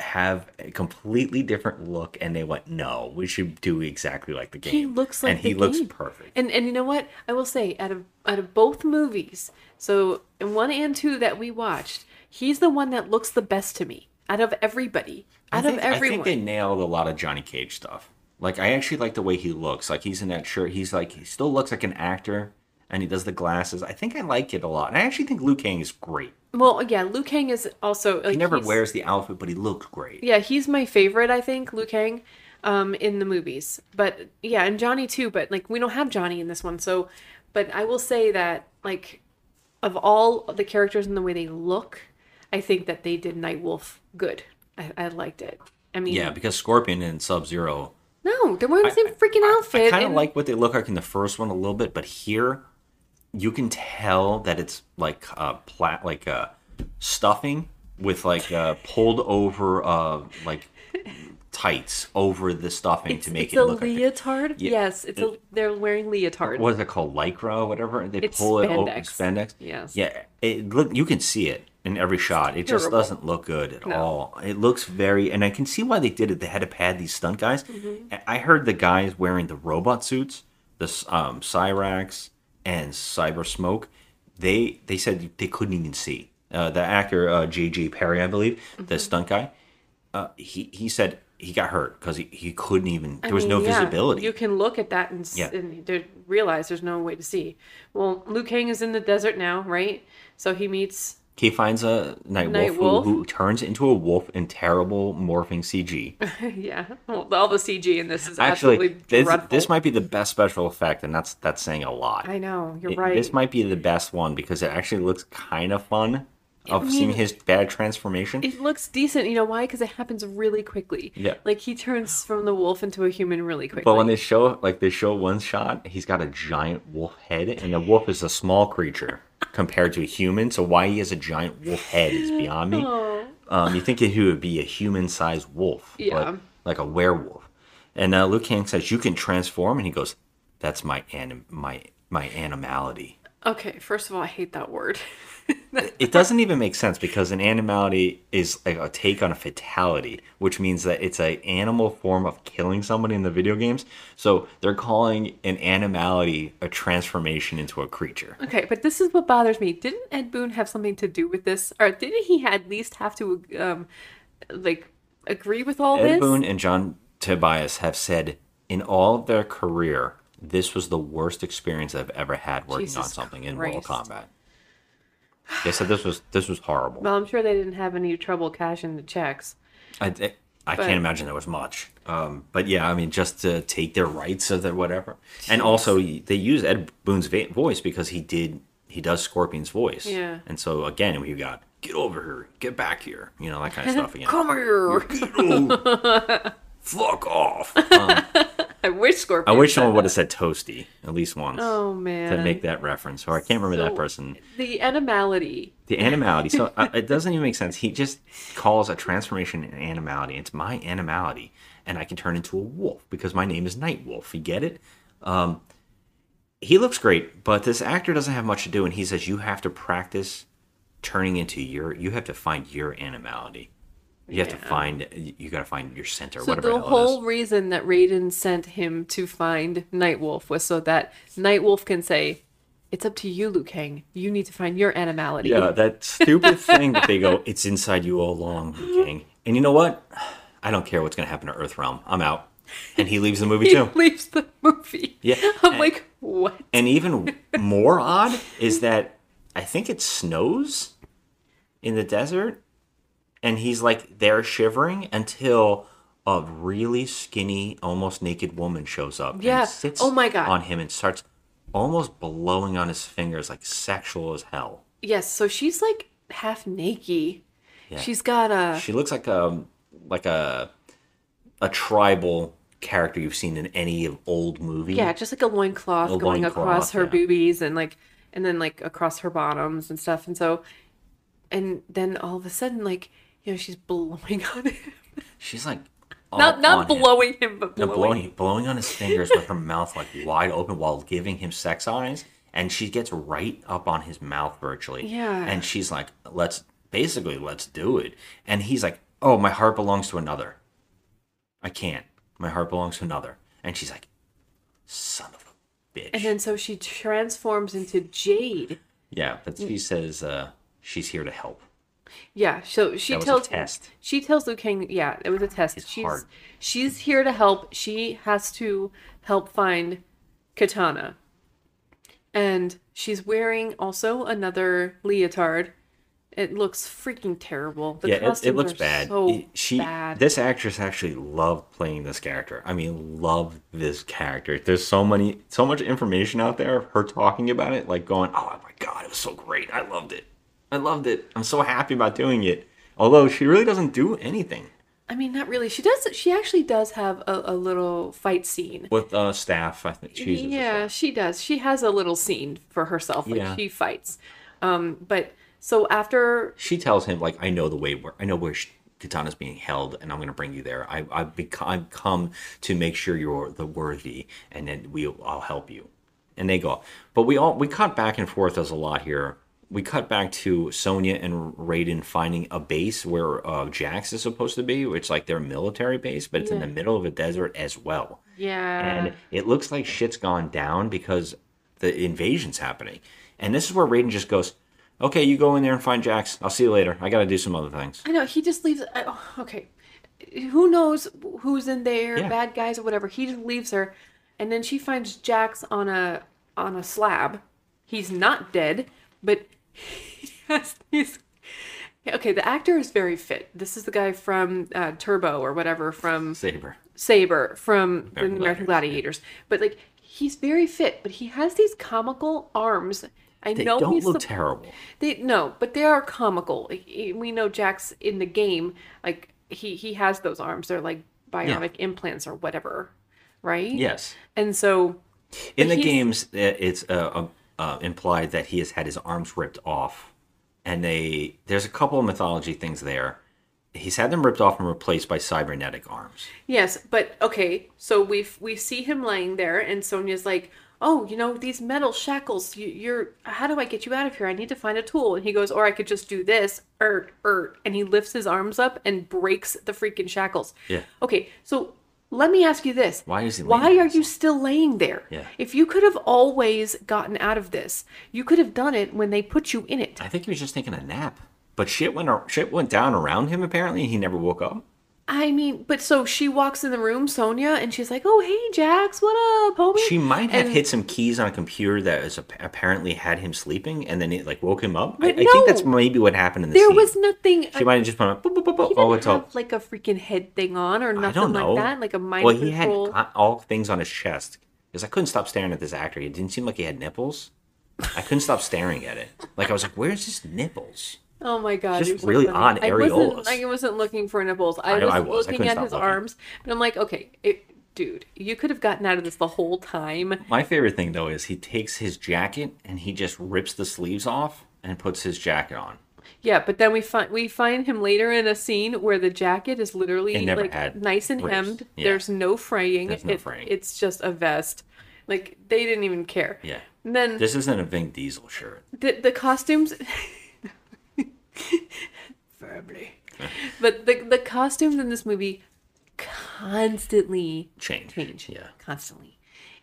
have a completely different look, and they went, no, we should do exactly like the game. He looks like the game. And he looks perfect. And you know what? I will say, out of both movies, so in 1 and 2 that we watched, he's the one that looks the best to me, out of everybody, of everyone. I think they nailed a lot of Johnny Cage stuff. Like, I actually like the way he looks. Like, he's in that shirt. He still looks like an actor. and he does the glasses. I think I like it a lot. And I actually think Liu Kang is great. Well, yeah, Liu Kang is also... Like, he never wears the outfit, but he looks great. Yeah, he's my favorite, I think, Liu Kang, in the movies. But, yeah, and Johnny, too. But, like, we don't have Johnny in this one, so... But I will say that, like, of all the characters and the way they look, I think that they did Nightwolf good. I liked it. I mean... Yeah, because Scorpion and Sub-Zero... No, they're wearing the same freaking outfit. I kind of like what they look like in the first one a little bit, but here... You can tell that it's like stuffing with like pulled over like tights over the stuffing to make it look like... It's a leotard? Yes, they're wearing leotard. What is it called? Lycra or whatever? They pull it over. Spandex. Yes. Yeah, you can see it in every shot. It just doesn't look good at all. It looks very... And I can see why they did it. They had to pad these stunt guys. Mm-hmm. I heard the guys wearing the robot suits, the Cyrax... and Cyber Smoke, they said they couldn't even see. The actor, J.J. Perry, I believe, mm-hmm. the stunt guy, he said he got hurt because he couldn't even... There was no visibility. You can look at that and realize there's no way to see. Well, Liu Kang is in the desert now, right? So he finds a Nightwolf who turns into a wolf in terrible morphing CG. Yeah. Well, all the CG in this is absolutely dreadful. This might be the best special effect, and that's saying a lot. I know. You're right. This might be the best one because it actually looks kind of fun seeing his bad transformation. It looks decent. You know why? Because it happens really quickly. Yeah. Like, he turns from the wolf into a human really quickly. But when they show one shot, he's got a giant wolf head, and the wolf is a small creature. Compared to a human, so why he has a giant wolf head is beyond me. You think he would be a human-sized wolf, like a werewolf. And Liu Kang says, "You can transform," and he goes, "That's my animality." Okay, first of all, I hate that word. It doesn't even make sense because an animality is like a take on a fatality, which means that it's an animal form of killing somebody in the video games. So they're calling an animality a transformation into a creature. Okay, but this is what bothers me. Didn't Ed Boon have something to do with this? Or didn't he at least have to agree with all this? Ed Boon and John Tobias have said in all of their career, this was the worst experience I've ever had working on something in Mortal Kombat. They said this was horrible. Well, I'm sure they didn't have any trouble cashing the checks. I can't imagine there was much. But yeah, I mean, just to take their rights or their whatever. Geez. And also, they use Ed Boon's voice because he does Scorpion's voice. Yeah. And so again, we got get over here, get back here, you know, that kind of stuff again. Come here, get over. Fuck off. I wish someone would have said toasty at least once. Oh, man. To make that reference. Or I can't remember that person. The animality. The animality. So it doesn't even make sense. He just calls a transformation an animality. It's my animality. And I can turn into a wolf because my name is Nightwolf. You get it? He looks great, but this actor doesn't have much to do. And he says, you have to practice turning into you have to find your animality. You have to find your center, so whatever the whole reason that Raiden sent him to find Nightwolf was so that Nightwolf can say, it's up to you, Liu Kang. You need to find your animality. Yeah, that stupid thing that they go, it's inside you all along, Liu Kang. And you know what? I don't care what's going to happen to Earthrealm. I'm out. And he leaves the movie, too. He leaves the movie. Yeah. I'm like, what? And even more odd is that I think it snows in the desert. And he's like there shivering until a really skinny, almost naked woman shows up and sits on him and starts almost blowing on his fingers, like sexual as hell. Yes, so she's like half naked. Yeah. She's got a... She looks like a tribal character you've seen in any old movie. Yeah, just like a loincloth across her boobies and then like across her bottoms and stuff. And then all of a sudden, like, you know, she's blowing on him. She's like, blowing on his fingers with her mouth like wide open while giving him sex eyes. And she gets right up on his mouth virtually. Yeah. And she's like, let's do it. And he's like, oh, my heart belongs to another. I can't. My heart belongs to another. And she's like, son of a bitch. And then so she transforms into Jade. Yeah, but she says, she's here to help. Yeah, so she tells Liu Kang, yeah, it was a test. She's here to help. She has to help find Katana. And she's wearing also another leotard. It looks freaking terrible. The costumes looks are bad. So bad. This actress actually loved playing this character. I mean, loved this character. There's so much information out there of her talking about it, like going, "Oh my god, it was so great. I loved it. I loved it. I'm so happy about doing it." Although she really doesn't do anything. I mean, not really. She actually does have a little fight scene with staff. I think she uses staff. She does. She has a little scene for herself. Like she fights, but. So after... She tells him, like, I know the way where... I know where Kitana's being held, and I'm going to bring you there. I've come to make sure you're the worthy, and then I'll help you. And they go. But we cut back and forth. There's a lot here. We cut back to Sonya and Raiden finding a base where Jax is supposed to be. It's like their military base, but it's in the middle of a desert as well. Yeah. And it looks like shit's gone down because the invasion's happening. And this is where Raiden just goes... Okay, you go in there and find Jax. I'll see you later. I got to do some other things. I know. He just leaves. Okay. Who knows who's in there, bad guys or whatever. He just leaves her. And then she finds Jax on a slab. He's not dead, but he has these... Okay, the actor is very fit. This is the guy from Turbo or whatever from... Saber from the American Gladiators. Yeah. But, like, he's very fit, but he has these comical arms... They don't look terrible. But they are comical. We know Jax in the game, like he has those arms. They're like bionic implants or whatever, right? Yes. And so, in the games, it's implied that he has had his arms ripped off, and there's a couple of mythology things there. He's had them ripped off and replaced by cybernetic arms. Yes, but okay. So we see him laying there, and Sonya's like. Oh, you know, these metal shackles, how do I get you out of here? I need to find a tool. And he goes, or I could just do this, and he lifts his arms up and breaks the freaking shackles. Yeah. Okay, so let me ask you this. Why are you still laying there? Yeah. If you could have always gotten out of this, you could have done it when they put you in it. I think he was just taking a nap. But shit went down around him, apparently, and he never woke up. I mean, but so she walks in the room, Sonya, and she's like, oh, hey, Jax, what up, homie? She might have hit some keys on a computer that was apparently had him sleeping, and then it, like, woke him up. I think that's maybe what happened in the scene. There was nothing. She might have just gone, boop, boop, boop, boop. Oh, it's all. He didn't have, like, a freaking head thing on or nothing like that, like a mind control. Well, he had all things on his chest, because I couldn't stop staring at this actor. It didn't seem like he had nipples. I couldn't stop staring at it. Like, I was like, where's his nipples? Oh my god! Just really odd areolas. I wasn't looking for nipples. I was looking at his arms, but I'm like, okay, dude, you could have gotten out of this the whole time. My favorite thing though is he takes his jacket and he just rips the sleeves off and puts his jacket on. Yeah, but then we find him later in a scene where the jacket is literally like nice and hemmed. Yeah. There's no fraying. It's just a vest. Like they didn't even care. Yeah. And then this isn't a Vin Diesel shirt. The costumes. Verbally. But the costumes in this movie constantly change. Yeah. Constantly.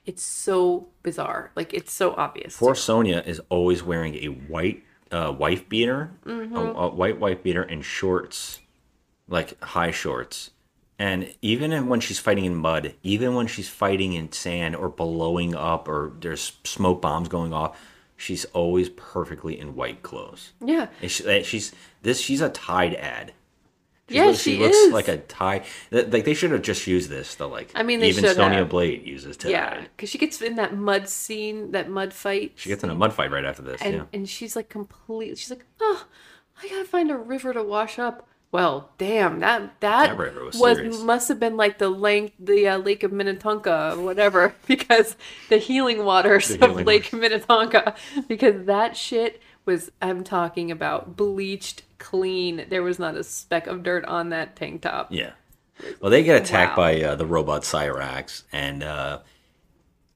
It's so bizarre. Like, it's so obvious. Poor Sonya is always wearing a white wife beater, a white wife beater and shorts, like high shorts. And even when she's fighting in mud, even when she's fighting in sand or blowing up or there's smoke bombs going off, she's always perfectly in white clothes. Yeah. She's a Tide ad. She looks like a Tide. Like, they should have just used this. Even Sonya Blade uses Tide. Yeah, because she gets in that mud scene, that mud fight. She gets in a mud fight right after this, and she's like she's like, I gotta find a river to wash up. Well, damn, that river was must have been like the Lake of Minnetonka, or whatever, because the healing waters of Lake Minnetonka, because that shit was, I'm talking about, bleached clean. There was not a speck of dirt on that tank top. Yeah. Well, they get attacked by the robot Cyrax, and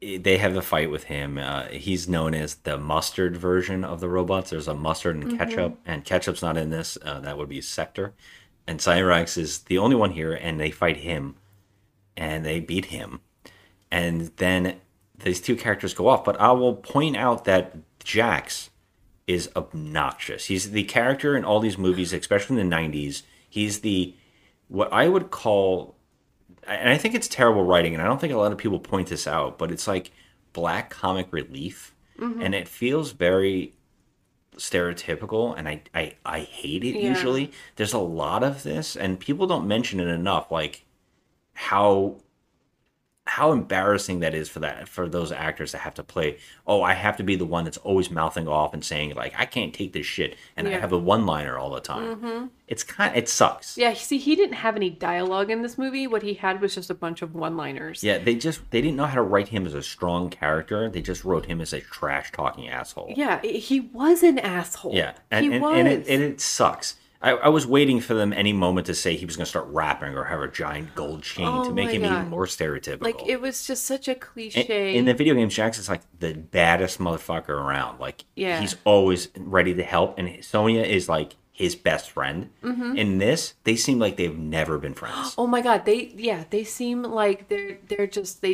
they have a fight with him. He's known as the mustard version of the robots. There's a mustard and ketchup, and ketchup's not in this. That would be Sector. And Cyrax is the only one here, and they fight him, and they beat him. And then these two characters go off, but I will point out that Jax is obnoxious. He's the character in all these movies, especially in the 90s. He's what I would call... And I think it's terrible writing, and I don't think a lot of people point this out, but it's like black comic relief. Mm-hmm. And it feels very stereotypical, and I hate it usually. There's a lot of this, and people don't mention it enough, like how embarrassing that is for those actors that have to play, oh, I have to be the one that's always mouthing off and saying, like, I can't take this shit, and I have a one-liner all the time. Mm-hmm. It sucks. Yeah, see, he didn't have any dialogue in this movie. What he had was just a bunch of one-liners. Yeah, they didn't know how to write him as a strong character. They just wrote him as a trash-talking asshole. Yeah, he was an asshole. Yeah, and it sucks. I was waiting for them any moment to say he was going to start rapping or have a giant gold chain to make him even more stereotypical. Like, it was just such a cliche. In the video game, Jax is like the baddest motherfucker around. Like, he's always ready to help. And Sonya is like his best friend. Mm-hmm. In this, they seem like they've never been friends. Oh my God. They seem like they're just,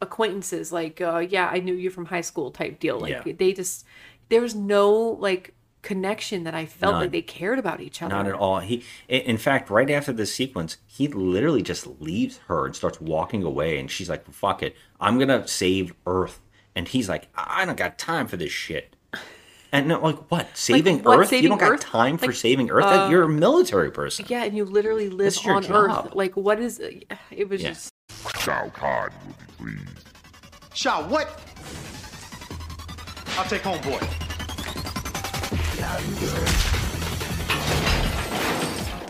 acquaintances. Like, I knew you from high school type deal. Like, they just, there was no, like, connection that I felt like they cared about each other. Not at all. He, in fact, right after this sequence, he literally just leaves her and starts walking away, and she's like, fuck it, I'm gonna save Earth. And he's like, I don't got time for this shit. And no, like, what? Saving Earth? Saving you don't Earth? Got time for, like, saving Earth? You're a military person. Yeah, and you literally live on Earth. Like, what is... It was just... Shao Kahn will be pleased. Shao what? I'll take homeboy.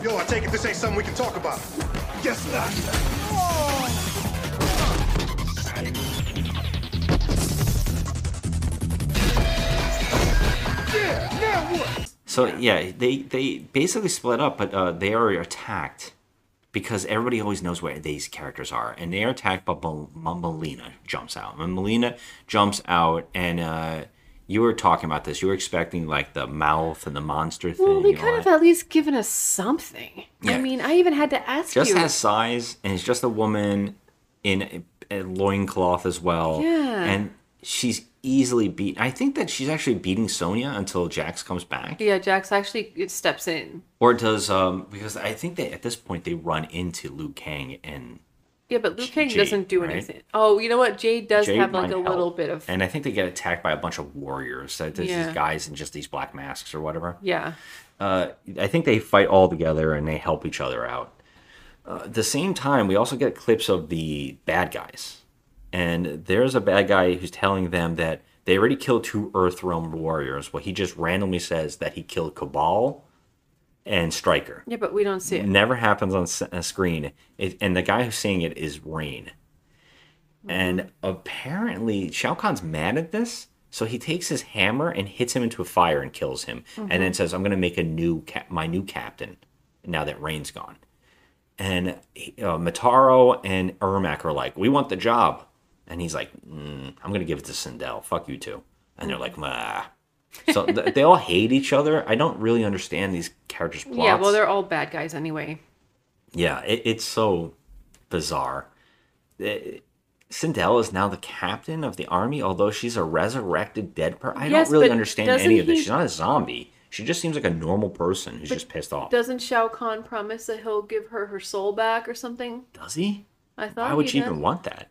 Yo, I take it this ain't something we can talk about. Guess not. Oh. Yeah, now what? So yeah, they basically split up, but they are attacked because everybody always knows where these characters are, and they are attacked. But Mileena jumps out. And you were talking about this. You were expecting, like, the mouth and the monster thing. Well, they could have at least given us something. Yeah. I mean, I even had to ask you. Just has size, and it's just a woman in a loincloth as well. Yeah. And she's easily beaten. I think that she's actually beating Sonya until Jax comes back. Yeah, Jax actually steps in. Or does, because I think that at this point they run into Liu Kang and... Yeah, but Liu Kang doesn't do anything. Right? Oh, you know what? Jade does have, like, a little bit of... And I think they get attacked by a bunch of warriors. There's these guys in just these black masks or whatever. Yeah. I think they fight all together and they help each other out. At the same time, we also get clips of the bad guys. And there's a bad guy who's telling them that they already killed 2 Earthrealm warriors. Well, he just randomly says that he killed Cabal... and Stryker. Yeah, but we don't see it. Never happens on a screen. And the guy who's saying it is Rain. Mm-hmm. And apparently Shao Kahn's mad at this, so he takes his hammer and hits him into a fire and kills him. Mm-hmm. And then says, I'm going to make my new captain now that Rain's gone. And Motaro and Ermac are like, we want the job. And he's like, I'm going to give it to Sindel. Fuck you two. And they're like, meh. So they all hate each other. I don't really understand these characters' plots. Yeah, well, they're all bad guys anyway. Yeah, it's so bizarre. Sindel is now the captain of the army, although she's a resurrected dead person. I don't really understand any of this. She's not a zombie. She just seems like a normal person who's just pissed off. Doesn't Shao Kahn promise that he'll give her soul back or something? Does he? I thought. Why would she even want that?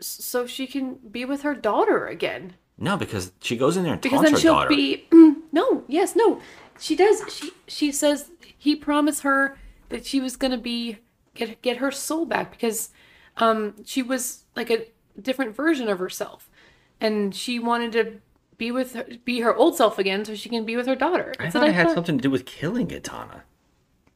So she can be with her daughter again. No, because she goes in there and taunts her daughter. Because then she'll be... No, yes, no. She does. She says he promised her that she was going to get her soul back because she was like a different version of herself. And she wanted to be her old self again so she can be with her daughter. I thought it had something to do with killing Kitana.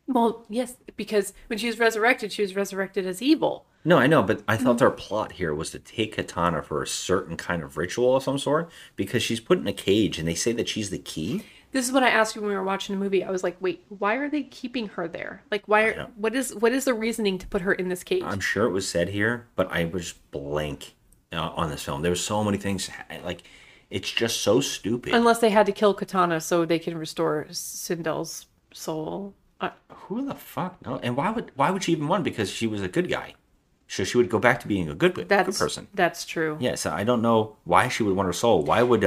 Well, yes, because when she was resurrected as evil. No, I know, but I thought their plot here was to take Kitana for a certain kind of ritual of some sort because she's put in a cage and they say that she's the key. This is what I asked you when we were watching the movie. I was like, wait, why are they keeping her there? Like, what is the reasoning to put her in this cage? I'm sure it was said here, but I was blank on this film. There were so many things, like, it's just so stupid. Unless they had to kill Kitana so they can restore Sindel's soul. Who the fuck? No, and why would she even want? Because she was a good guy, so she would go back to being a good person. That's true. Yeah, so I don't know why she would want her soul. Why would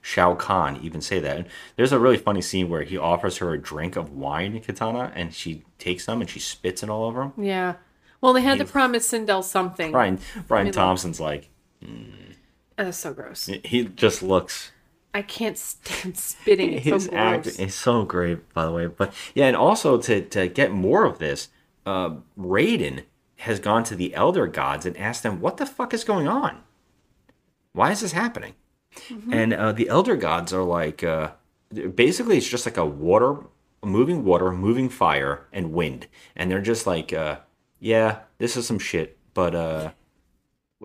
Shao Kahn even say that? And there's a really funny scene where he offers her a drink of wine, Kitana, and she takes them and she spits it all over him. Yeah, well, they had to promise Sindel something. Brian Thompson's like. That's so gross. He just looks... I can't stand spitting. His act is so great, by the way. But yeah, and also to get more of this, Raiden has gone to the Elder Gods and asked them, what the fuck is going on? Why is this happening? Mm-hmm. And the Elder Gods are like, basically it's just like a water, moving fire, and wind. And they're just like, yeah, this is some shit, but...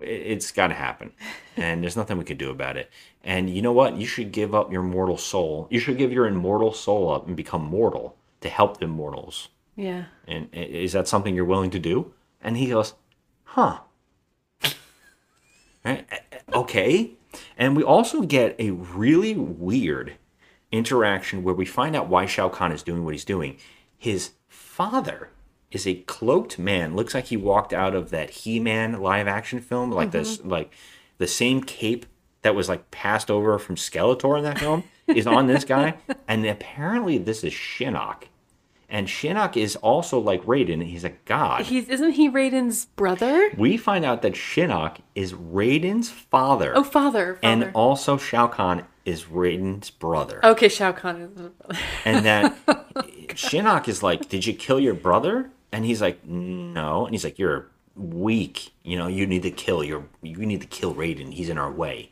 It's got to happen, and there's nothing we could do about it. And you know what? You should give up your mortal soul. You should give your immortal soul up and become mortal to help the mortals. Yeah. And is that something you're willing to do? And he goes, huh. Right? Okay. And we also get a really weird interaction where we find out why Shao Kahn is doing what he's doing. His father is a cloaked man. Looks like he walked out of that He-Man live action film, like this, like the same cape that was like passed over from Skeletor in that film is on this guy. And apparently this is Shinnok. And Shinnok is also like Raiden. He's a god. Isn't he Raiden's brother? We find out that Shinnok is Raiden's father. Oh, father. And also Shao Kahn is Raiden's brother. Okay, Shao Kahn is his brother. And that Shinnok is like, did you kill your brother? And he's like, no. And he's like, you're weak. You know, you need to kill you need to kill Raiden. He's in our way.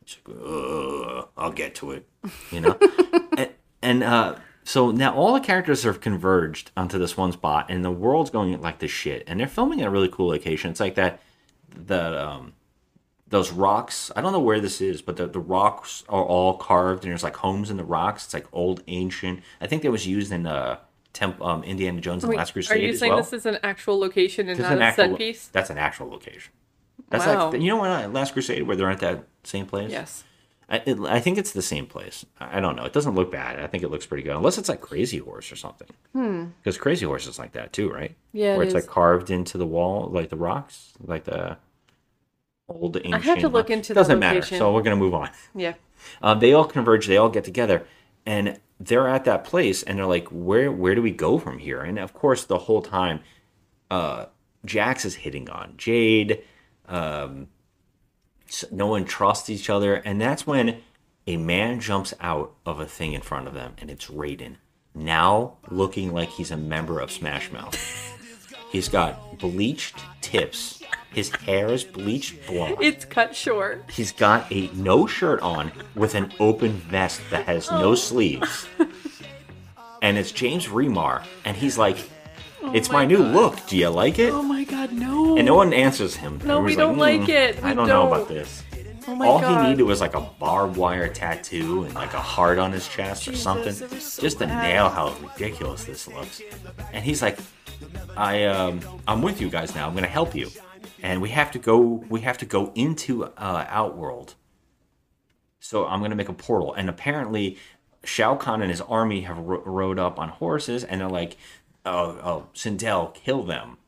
It's like, I'll get to it. You know? So now all the characters have converged onto this one spot, and the world's going like this shit. And they're filming at a really cool location. It's like those rocks. I don't know where this is, but the rocks are all carved, and there's like homes in the rocks. It's like old, ancient. I think that was used in Indiana Jones and the Last Crusade. Are you saying this is an actual location and not a set piece? That's an actual location. That's wow. Like, you know what? Last Crusade, where they're at that same place? Yes. I think it's the same place. I don't know. It doesn't look bad. I think it looks pretty good. Unless it's like Crazy Horse or something. Because Crazy Horse is like that too, right? Yeah, where it's like carved into the wall, like the rocks, like the old ancient. I have to look into the location. Doesn't matter. So we're going to move on. Yeah. They all converge. They all get together. And they're at that place. And they're like, where do we go from here? And of course, the whole time, Jax is hitting on Jade. No one trusts each other, and that's when a man jumps out of a thing in front of them, and it's Raiden, now looking like he's a member of Smash Mouth. He's got bleached tips. His hair is bleached blonde. It's cut short. He's got a no shirt on with an open vest that has no sleeves. And it's James Remar, and he's like, it's my new look. Do you like it? Oh my god, no. And no one answers him. No, we don't like it. I don't know about this. Oh my god. All he needed was like a barbed wire tattoo and like a heart on his chest or something. Just to nail how ridiculous this looks. And he's like, I'm with you guys now. I'm going to help you. And we have to go into Outworld. So I'm going to make a portal. And apparently Shao Kahn and his army have rode up on horses, and they're like, oh, Sindel, kill them.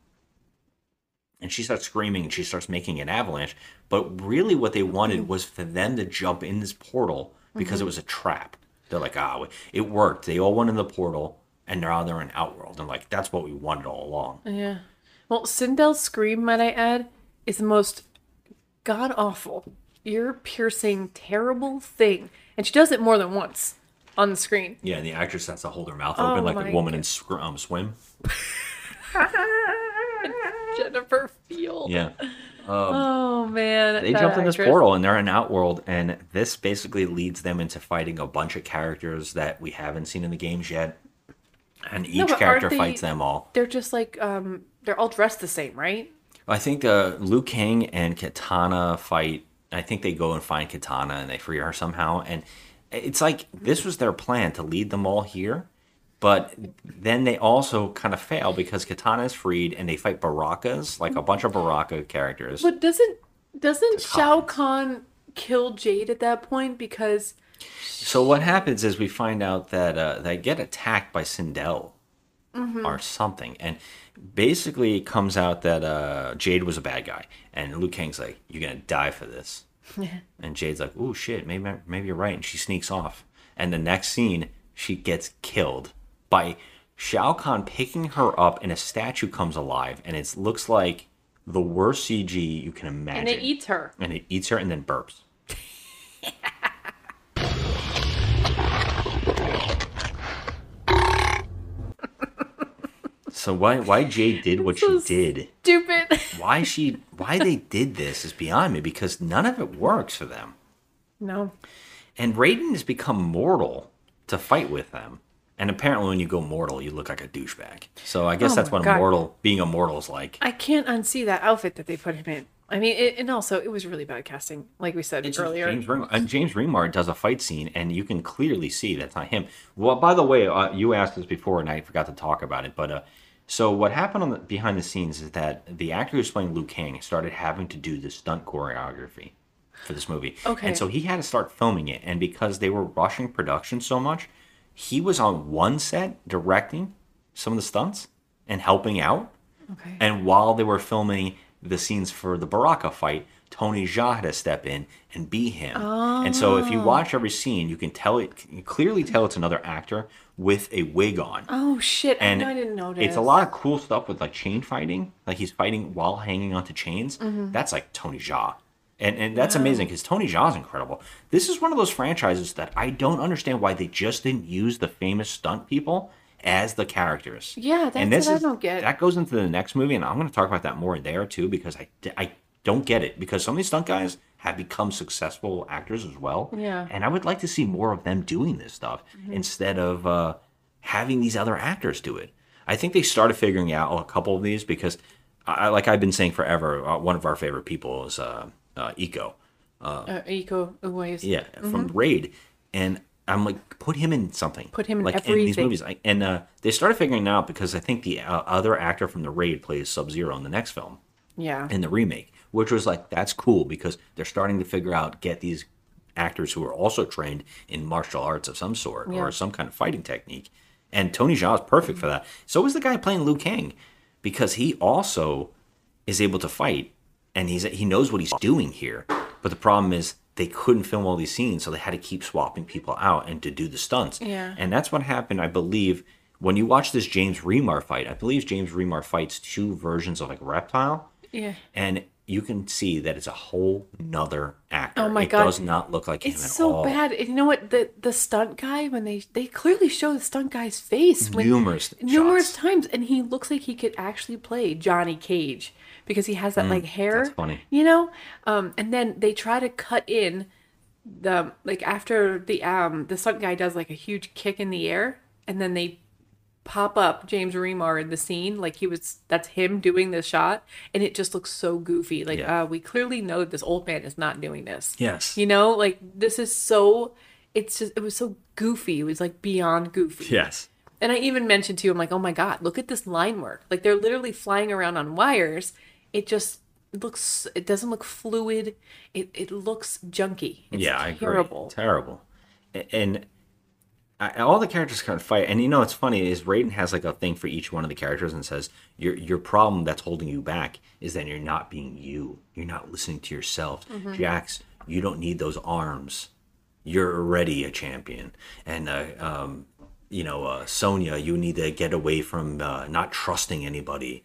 And she starts screaming. She starts making an avalanche. But really what they wanted was for them to jump in this portal because it was a trap. They're like, it worked. They all went in the portal, and now they're in Outworld. And like, that's what we wanted all along. Yeah. Well, Sindel's scream, might I add, is the most god-awful, ear-piercing, terrible thing. And she does it more than once. On the screen. Yeah, and the actress has to hold her mouth open like the woman in Swim. Jennifer Field. Yeah. They jumped in this portal, and they're in Outworld, and this basically leads them into fighting a bunch of characters that we haven't seen in the games yet. And each character fights them all. They're just like, they're all dressed the same, right? I think Liu Kang and Kitana fight. I think they go and find Kitana, and they free her somehow, and it's like this was their plan to lead them all here, but then they also kind of fail because Kitana is freed and they fight Barakas, like a bunch of Baraka characters. But doesn't Shao Kahn kill Jade at that point? Because so what happens is we find out that they get attacked by Sindel or something, and basically it comes out that Jade was a bad guy, and Liu Kang's like, "You're gonna die for this." And Jade's like, "Oh shit, maybe you're right," and she sneaks off. And the next scene, she gets killed by Shao Kahn picking her up, and a statue comes alive, and it looks like the worst CG you can imagine. And it eats her. And it eats her and then burps. So why Jade did what so she did. Stupid. Why they did this is beyond me, because none of it works for them. No. And Raiden has become mortal to fight with them. And apparently when you go mortal, you look like a douchebag. So I guess that's what being a mortal is like. I can't unsee that outfit that they put him in. I mean, it was really bad casting, like we said earlier. James Remar does a fight scene, and you can clearly see that's not him. Well, by the way, you asked this before, and I forgot to talk about it. But so what happened behind the scenes is that the actor who's playing Liu Kang started having to do the stunt choreography for this movie. Okay. And so he had to start filming it. And because they were rushing production so much, he was on one set directing some of the stunts and helping out. Okay. And while they were filming the scenes for the Baraka fight, Tony Jaa had to step in and be him. Oh. And so if you watch every scene, you can tell clearly it's another actor with a wig on. Oh, shit. And I didn't notice. It's a lot of cool stuff with, like, chain fighting. Like, he's fighting while hanging onto chains. Mm-hmm. That's, like, Tony Jaa. And that's amazing, because Tony Jaa is incredible. This is one of those franchises that I don't understand why they just didn't use the famous stunt people as the characters. Yeah, I don't get. That goes into the next movie, and I'm going to talk about that more there, too, because I don't get it. Because some of these stunt guys have become successful actors as well. Yeah. And I would like to see more of them doing this stuff instead of having these other actors do it. I think they started figuring out a couple of these because, like I've been saying forever, one of our favorite people is Eco. Eco Uwais. Yeah, from Raid. And I'm like, put him in something. Put him in everything. In these movies. They started figuring it out because I think the other actor from the Raid plays Sub-Zero in the next film. Yeah. In the remake, which was like, that's cool, because they're starting to figure out, get these actors who are also trained in martial arts of some sort or some kind of fighting technique. And Tony Jaa is perfect for that. So is the guy playing Liu Kang, because he also is able to fight, and he knows what he's doing here. But the problem is, they couldn't film all these scenes, so they had to keep swapping people out and to do the stunts. Yeah. And that's what happened, I believe, when you watch this James Remar fight. I believe James Remar fights two versions of, like, Reptile. Yeah. And you can see that it's a whole nother actor. Oh, my God. It does not look like him at all. It's so bad. And you know what? The stunt guy, when they clearly show the stunt guy's face. Numerous times. And he looks like he could actually play Johnny Cage, because he has that like hair. That's funny. You know? And then they try to cut in the, like, after the stunt guy does like a huge kick in the air, and then they pop up James Remar in the scene, like that's him doing the shot, and it just looks so goofy. Like, we clearly know that this old man is not doing this. Yes. You know, like, this is so, it was so goofy. It was like beyond goofy. Yes. And I even mentioned to you, I'm like, oh my God, look at this line work. Like, they're literally flying around on wires. It just looks, it doesn't look fluid. It looks junky. It's terrible. I agree. Terrible. And all the characters kind of fight, and you know what's funny is Raiden has like a thing for each one of the characters and says, your problem that's holding you back is that you're not being you. You're not listening to yourself. Mm-hmm. Jax, you don't need those arms. You're already a champion. And Sonya, you need to get away from not trusting anybody.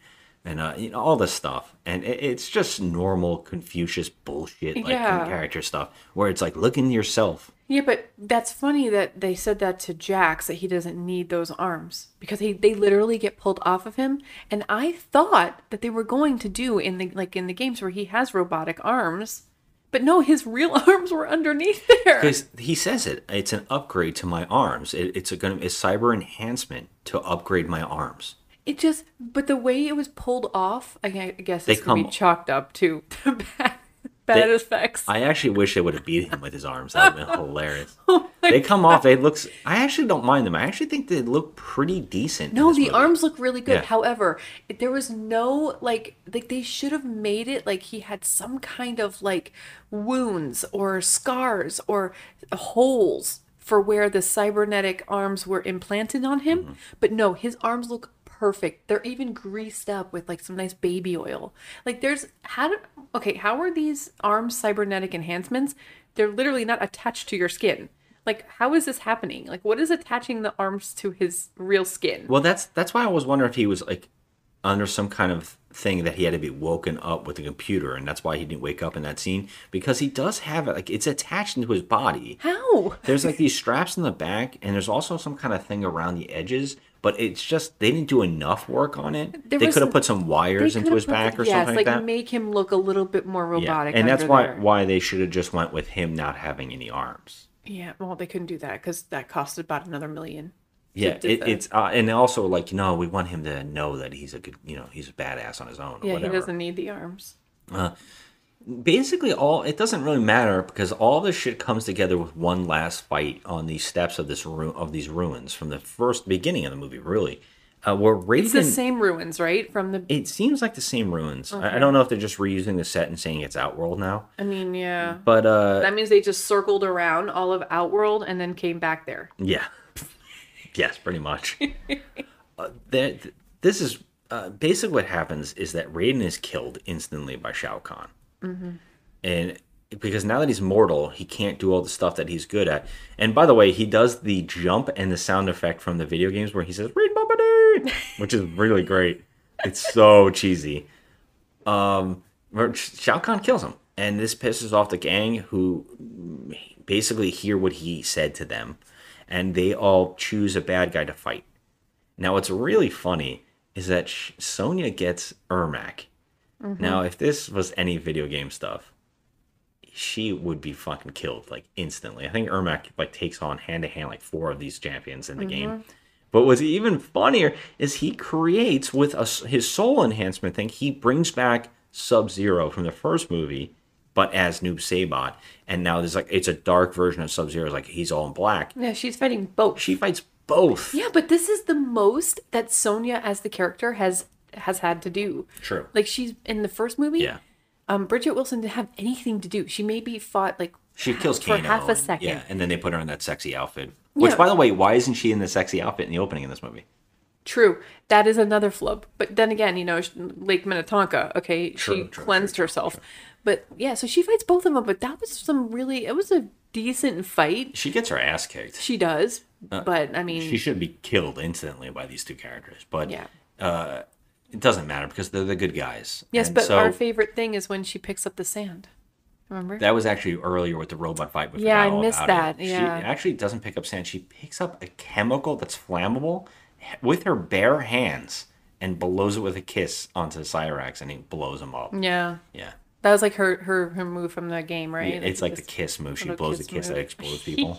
And all this stuff. And it's just normal Confucius bullshit, like character stuff, where it's like, look in yourself. Yeah, but that's funny that they said that to Jax, that he doesn't need those arms, because they literally get pulled off of him. And I thought that they were going to do in the games where he has robotic arms, but no, his real arms were underneath there. Because he says it's an upgrade to my arms. It's cyber enhancement to upgrade my arms. It just, but the way it was pulled off, I guess it's going to be chalked up to bad effects. I actually wish they would have beat him with his arms. That would have been hilarious. Oh my God. They come off. I actually don't mind them. I actually think they look pretty decent. No, the arms look really good. Yeah. However, there was no, like they should have made it like he had some kind of, like, wounds or scars or holes for where the cybernetic arms were implanted on him. Mm-hmm. But no, his arms look perfect. They're even greased up with like some nice baby oil. Like, how are these arms cybernetic enhancements? They're literally not attached to your skin. Like, how is this happening? Like, what is attaching the arms to his real skin? Well, that's why I always wonder if he was like under some kind of thing that he had to be woken up with a computer, and that's why he didn't wake up in that scene, because he does have it, like, it's attached into his body. How? There's like these straps in the back, and there's also some kind of thing around the edges, but it's just they didn't do enough work on it. They could have put some wires into his back or something like that. Yes, like make him look a little bit more robotic. Yeah. And that's why they should have just went with him not having any arms. Yeah, well, they couldn't do that because that cost about another $1 million. Yeah, it's and also like, no, we want him to know that he's a good, you know, he's a badass on his own. Or whatever. He doesn't need the arms. Basically, it doesn't really matter because all this shit comes together with one last fight on the steps of this these ruins from the first beginning of the movie. Really, where Raiden, it's the same ruins, right? It seems like the same ruins. Okay. I don't know if they're just reusing the set and saying it's Outworld now. I mean, yeah, but that means they just circled around all of Outworld and then came back there. Yeah. Yes, pretty much. This is basically what happens is that Raiden is killed instantly by Shao Kahn. Mm-hmm. And because now that he's mortal, he can't do all the stuff that he's good at. And by the way, he does the jump and the sound effect from the video games where he says, "Raiden Bombadil," which is really great. It's so cheesy. Shao Kahn kills him. And this pisses off the gang, who basically hear what he said to them. And they all choose a bad guy to fight. Now, what's really funny is that Sonya gets Ermac. Mm-hmm. Now, if this was any video game stuff, she would be fucking killed, like, instantly. I think Ermac, like, takes on hand-to-hand, like, 4 of these champions in the game. But what's even funnier is he creates, with his soul enhancement thing, he brings back Sub-Zero from the first movie, but as Noob Saibot. And now there's like, it's a dark version of Sub-Zero. Like, he's all in black. Yeah, she's fighting both. She fights both. Yeah, but this is the most that Sonya as the character has had to do. True. Like, she's in the first movie. Yeah. Bridgette Wilson didn't have anything to do. She maybe fought like she kills Kano for half a second. Yeah, and then they put her in that sexy outfit. Which, by the way, why isn't she in the sexy outfit in the opening in this movie? True. That is another flub. But then again, you know, Lake Minnetonka, okay, she cleansed herself. But yeah, so she fights both of them, but that was it was a decent fight. She gets her ass kicked. She does, but I mean... She should be killed instantly by these two characters, but it doesn't matter because they're the good guys. Yes, and our favorite thing is when she picks up the sand. Remember? That was actually earlier with the robot fight. Yeah, I missed that. Yeah. She actually doesn't pick up sand. She picks up a chemical that's flammable with her bare hands and blows it with a kiss onto Cyrax, and he blows him up. Yeah. Yeah. That was like her move from the game, right? Yeah, it's like the kiss move. She blows the kiss that explodes people.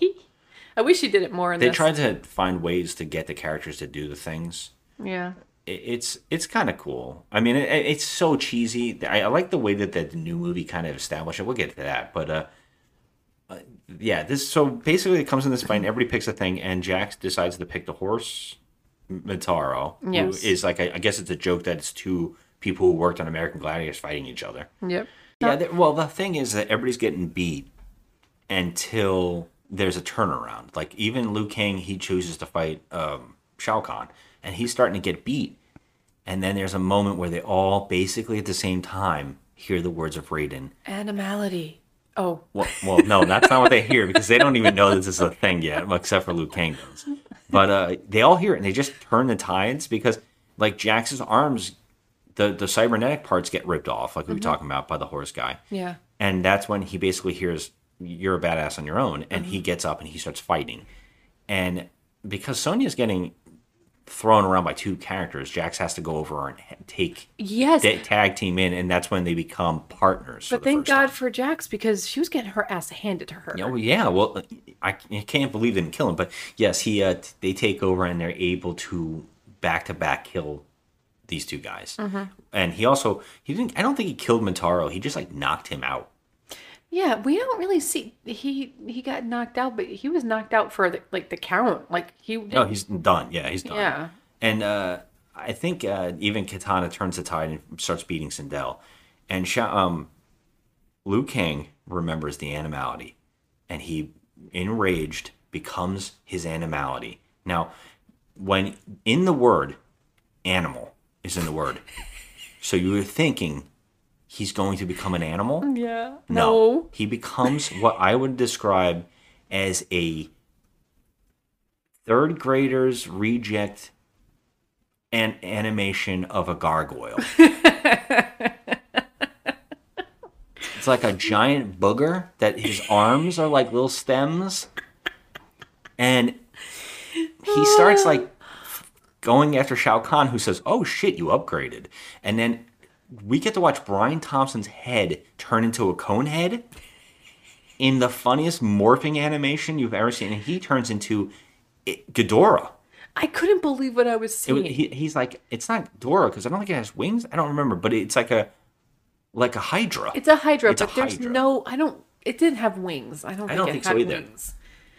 I wish she did it more in this. They tried to find ways to get the characters to do the things. Yeah. It's kind of cool. I mean, it's so cheesy. I like the way that the new movie kind of established it. We'll get to that. But, yeah. So basically it comes in this fight, and everybody picks a thing, and Jax decides to pick the horse... Motaro, yes. Who is like, I guess it's a joke that it's two people who worked on American Gladiators fighting each other. Yep. Yeah, well, the thing is that everybody's getting beat until there's a turnaround. Like, even Liu Kang, he chooses to fight Shao Kahn, and he's starting to get beat. And then there's a moment where they all basically at the same time hear the words of Raiden. Animality. Oh. Well, no, that's not what they hear, because they don't even know this is a thing yet, except for Liu Kang does. But they all hear it, and they just turn the tides because, like, Jax's arms, the cybernetic parts get ripped off, like we were talking about, by the horse guy. Yeah. And that's when he basically hears, "You're a badass on your own," and he gets up and he starts fighting. And because Sonya's getting thrown around by two characters, Jax has to go over and take that tag team in, and that's when they become partners. But thank God for Jax, because she was getting her ass handed to her. Oh yeah, well, I can't believe they didn't kill him, but yes, they take over and they're able to back-to-back kill these two guys. Mm-hmm. And I don't think he killed Motaro. He just like knocked him out. Yeah, we don't really see he got knocked out, but he was knocked out for the count. Like he's done. Yeah, he's done. Yeah, and I think even Kitana turns the tide and starts beating Sindel, and Liu Kang remembers the animality, and he, enraged, becomes his animality. Now, when in the word, animal is in the word, so you were thinking. He's going to become an animal? Yeah. No. He becomes what I would describe as a third grader's reject animation of a gargoyle. It's like a giant booger that his arms are like little stems. And he starts like going after Shao Kahn, who says, oh shit, you upgraded. And then we get to watch Brian Thompson's head turn into a cone head in the funniest morphing animation you've ever seen. And he turns into Ghidorah. I couldn't believe what I was seeing. He's like, it's not Ghidorah because I don't think it has wings. I don't remember, but it's like a hydra. It's a hydra, but there's no. I don't. It didn't have wings. I don't think it had wings.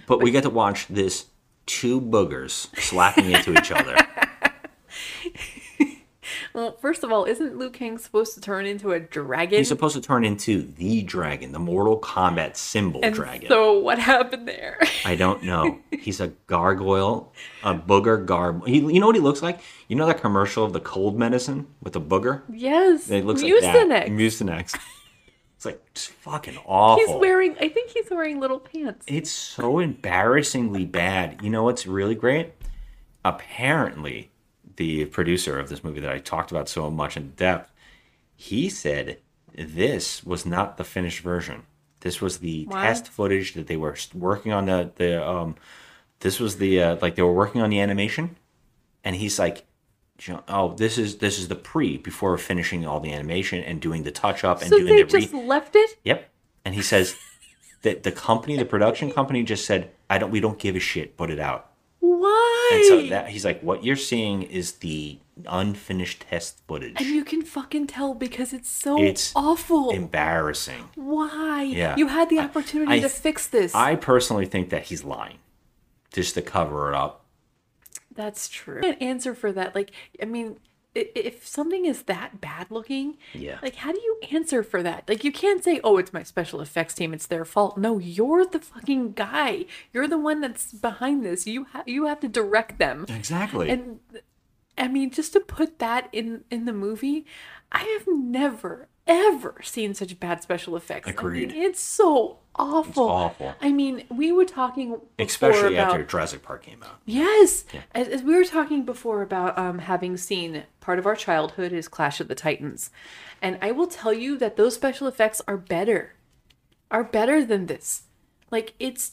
But we get to watch this two boogers slapping into each other. Well, first of all, isn't Liu Kang supposed to turn into a dragon? He's supposed to turn into the dragon, the Mortal Kombat symbol dragon. So what happened there? I don't know. He's a gargoyle, a booger gargoyle. You know what he looks like? You know that commercial of the cold medicine with the booger? Yes. It looks like that. Mucinex. It's like, it's fucking awful. I think he's wearing little pants. It's so embarrassingly bad. You know what's really great? Apparently, the producer of this movie that I talked about so much in depth, he said this was not the finished version. This was the test footage that they were working on. They were working on the animation, and he's like, oh, this is the before finishing all the animation and doing the touch up and doing the just left it. Yep, and he says that the production company, just said, we don't give a shit, put it out. Why? And so he's like, what you're seeing is the unfinished test footage. And you can fucking tell because it's awful. Embarrassing. Why? Yeah. You had the opportunity to fix this. I personally think that he's lying just to cover it up. That's true. I can't answer for that. Like, I mean, if something is that bad looking, yeah, like, how do you answer for that? Like, you can't say, oh, it's my special effects team, it's their fault. No, you're the fucking guy. You're the one that's behind this. You have to direct them. Exactly. And I mean, just to put that in the movie, I have never, ever seen such bad special effects. Agreed. I mean, it's so awful. It's awful. I mean, we were talking especially about, after Jurassic Park came out. Yes. Yeah. As we were talking before about having seen part of our childhood is Clash of the Titans. And I will tell you that those special effects are better than this. Like, the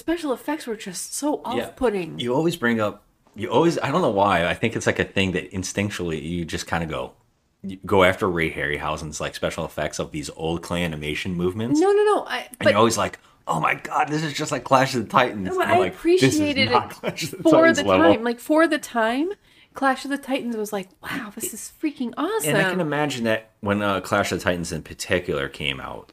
special effects were just so off-putting. Yeah. You always, I don't know why, I think it's like a thing that instinctually you just kind of go after Ray Harryhausen's like special effects of these old clay animation movements. No. You're always like, oh my God, this is just like Clash of the Titans. No, I appreciated it for the time. Like, for the time, Clash of the Titans was like, wow, this is freaking awesome. And I can imagine that when Clash of the Titans in particular came out,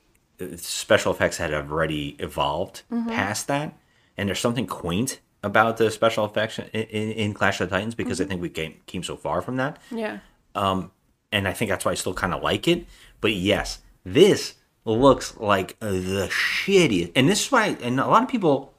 special effects had already evolved past that. And there's something quaint about the special effects in Clash of the Titans because I think we came so far from that. Yeah. And I think that's why I still kind of like it. But yes, this looks like the shittiest. And this is why, and a lot of people,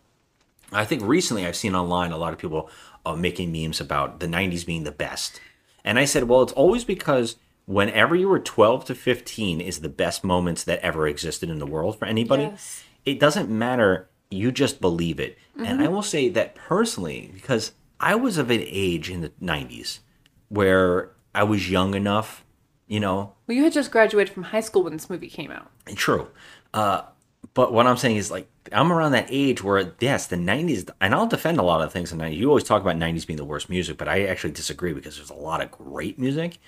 I think recently I've seen online a lot of people making memes about the 90s being the best. And I said, well, it's always because whenever you were 12 to 15 is the best moments that ever existed in the world for anybody. Yes. It doesn't matter. You just believe it. Mm-hmm. And I will say that personally, because I was of an age in the 90s where I was young enough, you know. Well, you had just graduated from high school when this movie came out. True. But what I'm saying is, like, I'm around that age where, yes, the 90s, and I'll defend a lot of things in the 90s. You always talk about 90s being the worst music, but I actually disagree because there's a lot of great music.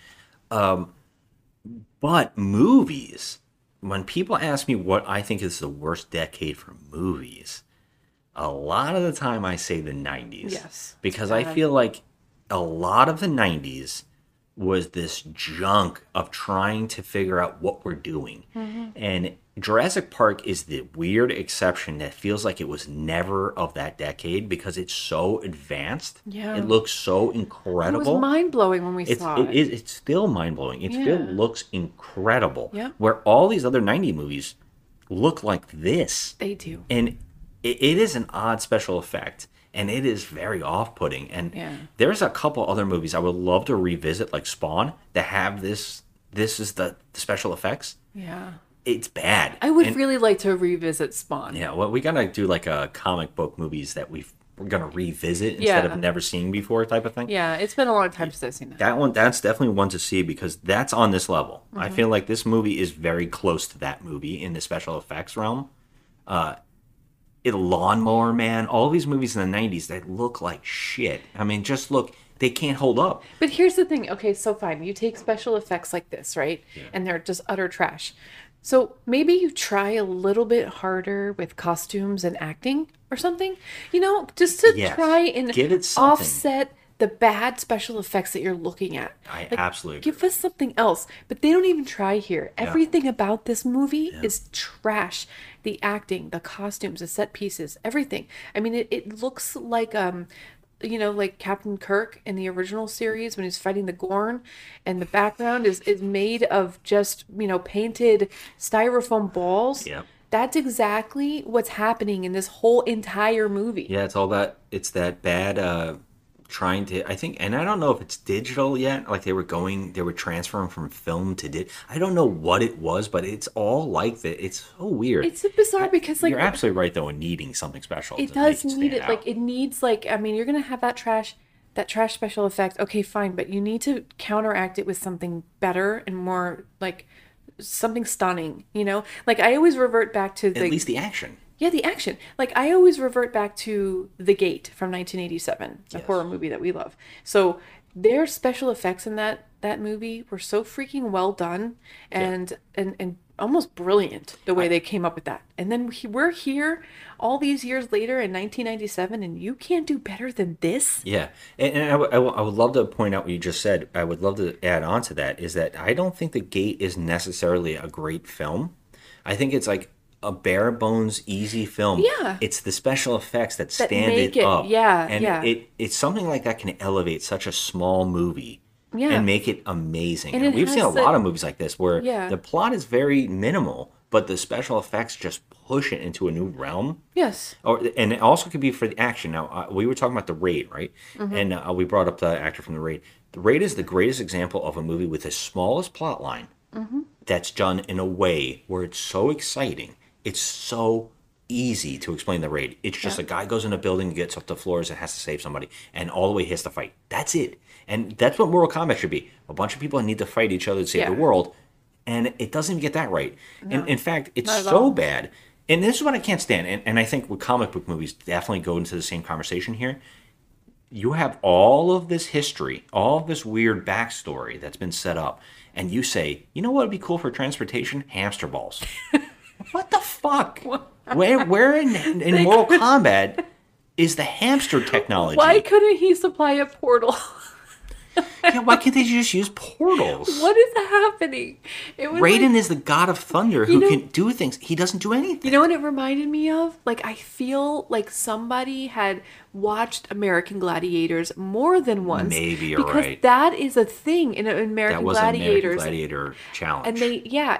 But movies, when people ask me what I think is the worst decade for movies, a lot of the time I say the 90s. Yes. Because I feel like a lot of the 90s was this junk of trying to figure out what we're doing. Mm-hmm. And Jurassic Park is the weird exception that feels like it was never of that decade because it's so advanced. Yeah. It looks so incredible. It was mind-blowing when we saw it. It's still mind-blowing. It still looks incredible. Yeah. Where all these other 90 movies look like this. They do. And it is an odd special effect. And it is very off-putting. And there's a couple other movies I would love to revisit, like Spawn, that have this. This is the special effects. Yeah. It's bad. I would really like to revisit Spawn. Yeah, well, we got to do like a comic book movies that we've we're gonna revisit instead of never seeing before type of thing. Yeah, it's been a long time since I've seen that. That one, that's definitely one to see because that's on this level. Mm-hmm. I feel like this movie is very close to that movie in the special effects realm. Lawnmower Man, all these movies in the 90s that look like shit. I mean, just look, they can't hold up. But here's the thing. Okay, so fine. You take special effects like this, right? Yeah. And they're just utter trash. So maybe you try a little bit harder with costumes and acting or something, you know, just to try and offset the bad special effects that you're looking at. Give us something else. But they don't even try here. Yeah. Everything about this movie is trash. The acting, the costumes, the set pieces, everything. I mean, it looks like, you know, like Captain Kirk in the original series when he's fighting the Gorn, and the background is made of just, you know, painted styrofoam balls. Yeah. That's exactly what's happening in this whole entire movie. Yeah, it's all that, it's that bad, trying to, I think, and I don't know if it's digital yet, like they were transferring from film to digital. I don't know what it was, but it's all like that. It's so weird. It's bizarre because, like, you're absolutely right though in needing something special. It does need it. Like, it needs, like, I mean, you're gonna have that trash special effect. Okay, fine, but you need to counteract it with something better and more, like, something stunning. You know, like, I always revert back to at least the action. Yeah, the action. Like, I always revert back to The Gate from 1987, a horror movie that we love. So their special effects in that movie were so freaking well done and almost brilliant the way they came up with that. And then we're here all these years later in 1997, and you can't do better than this? Yeah. And I would love to point out what you just said. I would love to add on to that is that I don't think The Gate is necessarily a great film. I think it's like a bare bones, easy film. Yeah, it's the special effects that stand it up. Yeah, and it's something like that can elevate such a small movie and make it amazing. And we've seen a lot of movies like this where the plot is very minimal, but the special effects just push it into a new realm. Yes, and it also could be for the action. Now we were talking about The Raid, right? Mm-hmm. And we brought up the actor from The Raid. The Raid is the greatest example of a movie with the smallest plot line that's done in a way where it's so exciting. It's so easy to explain The Raid. It's just a guy goes in a building, gets up to floors, and has to save somebody, and all the way hits the fight. That's it. And that's what Mortal Kombat should be. A bunch of people need to fight each other to save the world, and it doesn't even get that right. No. And in fact, it's so bad. And this is what I can't stand. And I think with comic book movies, definitely go into the same conversation here. You have all of this history, all of this weird backstory that's been set up, and you say, you know what would be cool for transportation? Hamster balls. What the fuck? Where in Mortal Kombat is the hamster technology? Why couldn't he supply a portal? Why can't they just use portals? What is happening? Raiden is the god of thunder who can do things. He doesn't do anything. You know what it reminded me of? Like, I feel like somebody had watched American Gladiators more than once. Maybe you're right. Because that is a thing in American Gladiators. That was an American Gladiator challenge.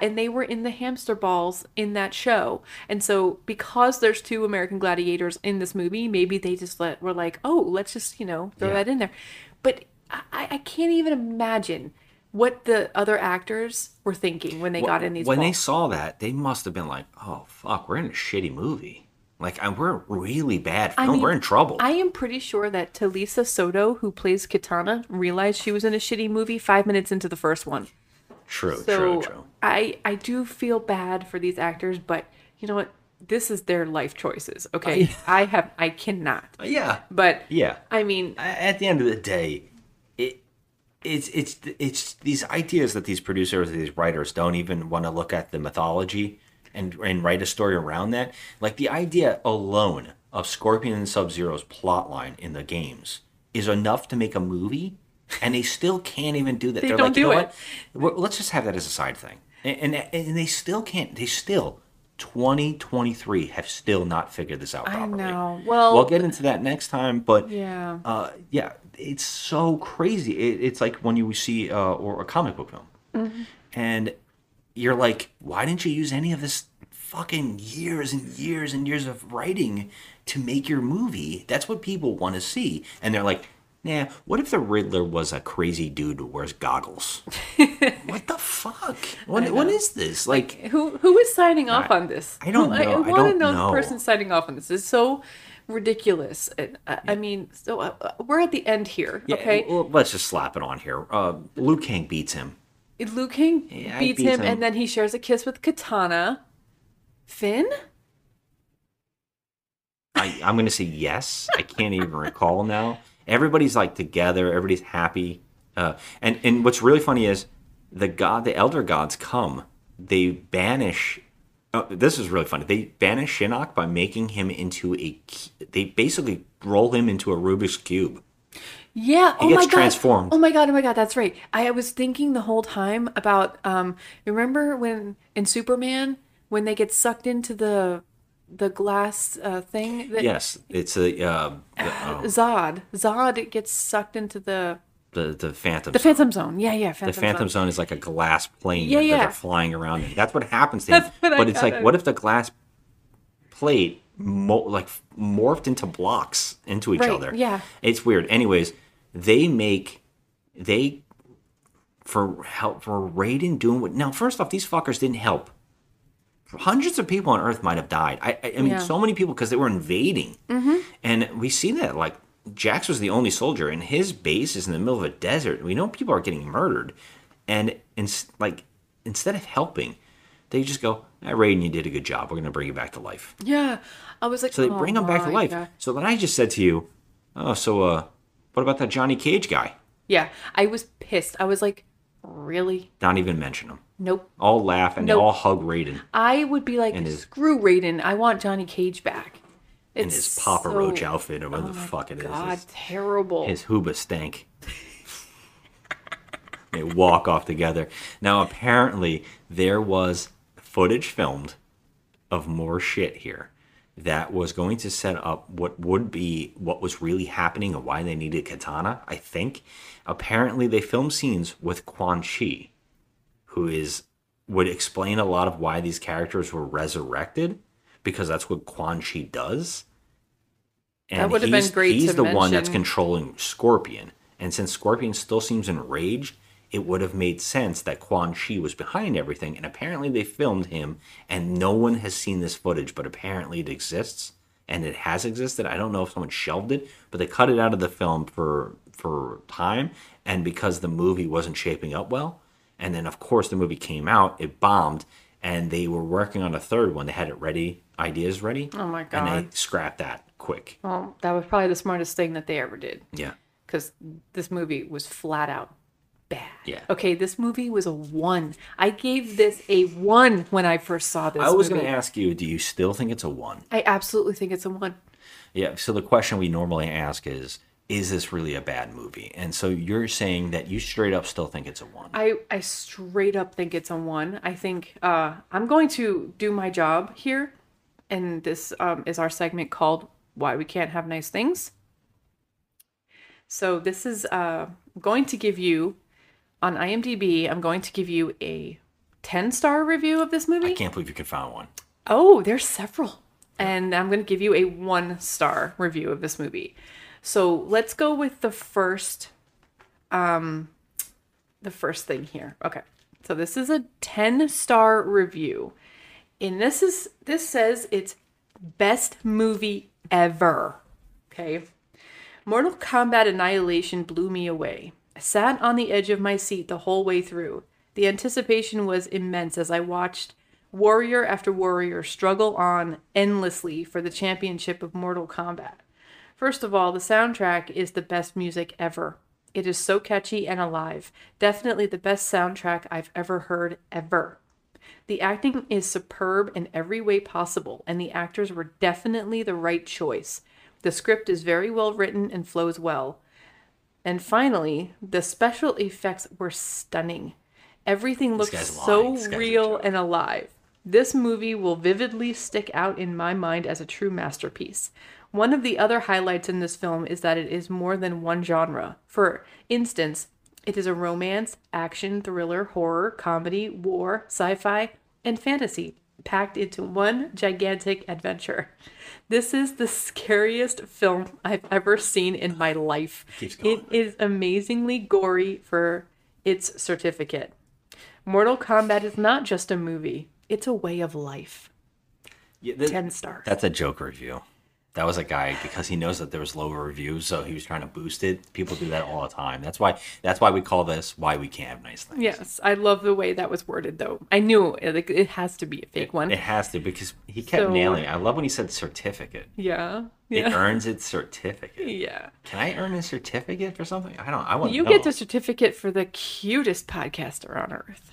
And they were in the hamster balls in that show. And so because there's two American Gladiators in this movie, maybe they just were like, oh, let's just, you know, throw that in there. But I can't even imagine what the other actors were thinking when they got in these balls. When they saw that, they must have been like, oh, fuck, we're in a shitty movie. Like, we're a really bad film. We're in trouble. I am pretty sure that Talisa Soto, who plays Kitana, realized she was in a shitty movie 5 minutes into the first one. True. I do feel bad for these actors, but you know what? This is their life choices, okay? I cannot. Yeah. But, I mean, at the end of the day, it's these ideas that these producers, these writers don't even want to look at the mythology and write a story around that. Like, the idea alone of Scorpion and Sub-Zero's plotline in the games is enough to make a movie, and they still can't even do that. They're don't like, do you know it. What? Let's just have that as a side thing. And they still can't. They still, 2023, have still not figured this out properly. I know. Well, we'll get into that next time, but it's so crazy. It's like when you see or a comic book film, and you're like, why didn't you use any of this fucking years and years and years of writing to make your movie? That's what people want to see. And they're like, nah, what if the Riddler was a crazy dude who wears goggles? What the fuck? What is this? Like, who is signing off on this? I don't know. I want to know the person signing off on this. It's so ridiculous. I mean, so we're at the end here. Yeah, okay, well, let's just slap it on here. Liu Kang beats him. Liu Kang beats him, and then he shares a kiss with Katana. Finn? I'm going to say yes. I can't even recall now. Everybody's like together. Everybody's happy. And what's really funny is the elder gods come. They banish. Oh, this is really funny. They banish Shinnok by making him into a. They basically roll him into a Rubik's Cube. Yeah. He gets transformed. Oh my god. Oh my god. That's right. I was thinking the whole time about. Remember when in Superman when they get sucked into the glass thing? Yes, it's a Zod. Zod gets sucked into the Phantom Zone. The Phantom Zone. Yeah, yeah. The Phantom Zone is like a glass plane that they're flying around in. That's what happens to him. But it's like, what if the glass plate morphed into blocks into each other? Yeah. It's weird. Anyways, for Raiden doing what? Now, first off, these fuckers didn't help. Hundreds of people on Earth might have died. I mean, so many people because they were invading. Mm-hmm. And we see that, like, Jax was the only soldier, and his base is in the middle of a desert. We know people are getting murdered. And, instead of helping, they just go, Raiden, you did a good job. We're going to bring you back to life. Yeah. I was like, so they bring him back to life. God. So then I just said to you, what about that Johnny Cage guy? Yeah. I was pissed. I was like, really? Don't even mention him. Nope. All laugh and all hug Raiden. I would be like, screw Raiden. I want Johnny Cage back. In his Papa Roach outfit or whatever the fuck it is. God, terrible. His Hoobastank. They walk off together. Now, apparently, there was footage filmed of more shit here that was going to set up what was really happening and why they needed Katana, I think. Apparently, they filmed scenes with Quan Chi, who would explain a lot of why these characters were resurrected. Because that's what Quan Chi does. And that would have been great to mention. He's the one that's controlling Scorpion. And since Scorpion still seems enraged, it would have made sense that Quan Chi was behind everything. And apparently they filmed him, and no one has seen this footage. But apparently it exists, and it has existed. I don't know if someone shelved it, but they cut it out of the film for time. And because the movie wasn't shaping up well. And then, of course, the movie came out. It bombed. And they were working on a third one. They had it ready, ideas ready. Oh, my God. And they scrapped that quick. Well, that was probably the smartest thing that they ever did. Yeah. Because this movie was flat out bad. Yeah. Okay, this movie was a 1. I gave this a 1 when I first saw this movie. I was going to ask you, do you still think it's a 1? I absolutely think it's a 1. Yeah, so the question we normally ask is this really a bad movie? And so you're saying that you straight up still think it's a 1. I straight up think it's a 1. I think I'm going to do my job here. And this is our segment called Why We Can't Have Nice Things. So this is going to give you, on IMDb, I'm going to give you a 10-star review of this movie. I can't believe you could find one. Oh, there's several. And I'm going to give you a 1-star review of this movie. So let's go with the first thing here. Okay, so this is a 10-star review, and this says it's best movie ever. Okay, Mortal Kombat Annihilation blew me away. I sat on the edge of my seat the whole way through. The anticipation was immense as I watched warrior after warrior struggle on endlessly for the championship of Mortal Kombat. First of all, the soundtrack is the best music ever. It is so catchy and alive. Definitely the best soundtrack I've ever heard, ever. The acting is superb in every way possible, and the actors were definitely the right choice. The script is very well written and flows well. And finally, the special effects were stunning. Everything looks so real and alive. This movie will vividly stick out in my mind as a true masterpiece. One of the other highlights in this film is that it is more than one genre. For instance, it is a romance, action, thriller, horror, comedy, war, sci-fi, and fantasy, packed into one gigantic adventure. This is the scariest film I've ever seen in my life. It is amazingly gory for its certificate. Mortal Kombat is not just a movie. It's a way of life. Yeah, 10 stars. That's a joke review. that was a guy, because he knows that there was lower reviews, so he was trying to boost it. People do that all the time. That's why we call this Why We Can't Have Nice Things. Yes, I love the way that was worded, though. I knew it has to be a fake one. It has to, because he kept nailing it. I love when he said certificate. Yeah. Yeah. It earns its certificate. Yeah. Can I earn a certificate for something? I want to know. Get the certificate for the cutest podcaster on earth.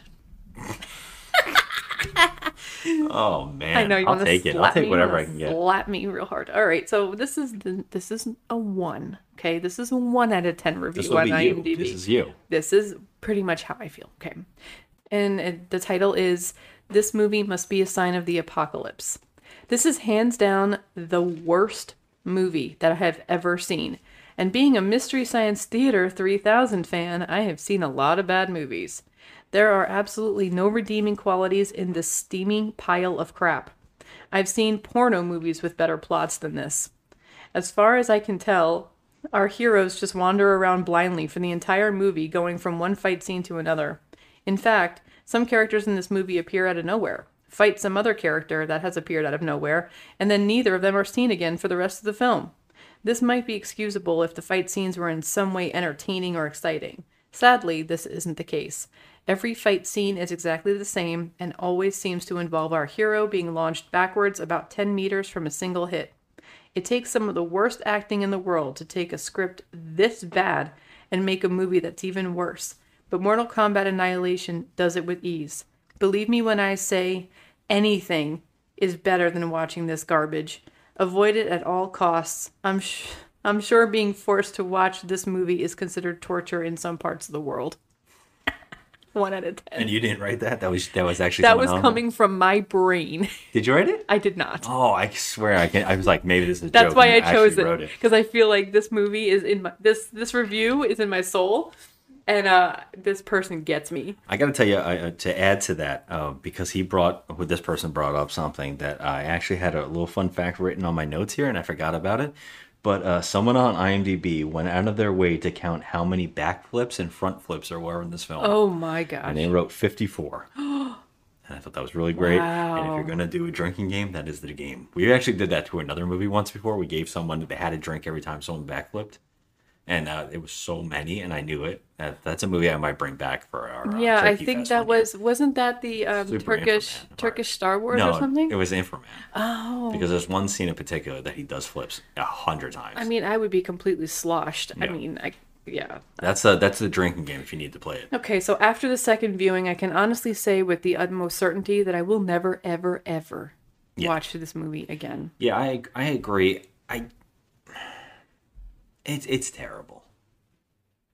Oh man! I know you want to take it. I'll take whatever I can get. Slap me real hard. All right. So this is a 1. Okay. This is a 1 out of 10 review. This will be you. IMDb. This is you. This is pretty much how I feel. Okay. And the title is "This Movie Must Be a Sign of the Apocalypse." This is hands down the worst movie that I have ever seen. And being a Mystery Science Theater 3000 fan, I have seen a lot of bad movies. There are absolutely no redeeming qualities in this steaming pile of crap. I've seen porno movies with better plots than this. As far as I can tell, our heroes just wander around blindly for the entire movie, going from one fight scene to another. In fact, some characters in this movie appear out of nowhere, fight some other character that has appeared out of nowhere, and then neither of them are seen again for the rest of the film. This might be excusable if the fight scenes were in some way entertaining or exciting. Sadly, this isn't the case. Every fight scene is exactly the same and always seems to involve our hero being launched backwards about 10 meters from a single hit. It takes some of the worst acting in the world to take a script this bad and make a movie that's even worse, but Mortal Kombat Annihilation does it with ease. Believe me when I say anything is better than watching this garbage. Avoid it at all costs. I'm sure being forced to watch this movie is considered torture in some parts of the world. 1 out of 10. And you didn't write that? That was actually that was coming from my brain. Did you write it? I did not. Oh, I swear I was like, maybe this is a joke. That's why I chose it, because I feel like this movie is in my this review is in my soul, and this person gets me. I got to tell you, to add to that, because this person brought up something that I actually had a little fun fact written on my notes here, and I forgot about it. But someone on IMDb went out of their way to count how many backflips and front flips there were in this film. Oh, my gosh. And they wrote 54. And I thought that was really great. Wow. And if you're going to do a drinking game, that is the game. We actually did that to another movie once before. We gave someone, they had a drink every time someone backflipped. And it was so many, and I knew it. That's a movie I might bring back for our yeah, I think that was... Here. Wasn't that the Turkish Star Wars or something? No, it was Inframan. Oh. Because there's one scene in particular that he does flips 100 times. I mean, I would be completely sloshed. Yeah. I mean, yeah. That's the drinking game if you need to play it. Okay, so after the second viewing, I can honestly say with the utmost certainty that I will never, ever, ever watch this movie again. Yeah, I agree. It's terrible.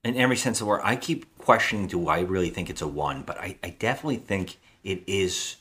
In every sense of the word, I keep questioning, do I really think it's a 1? But I definitely think it is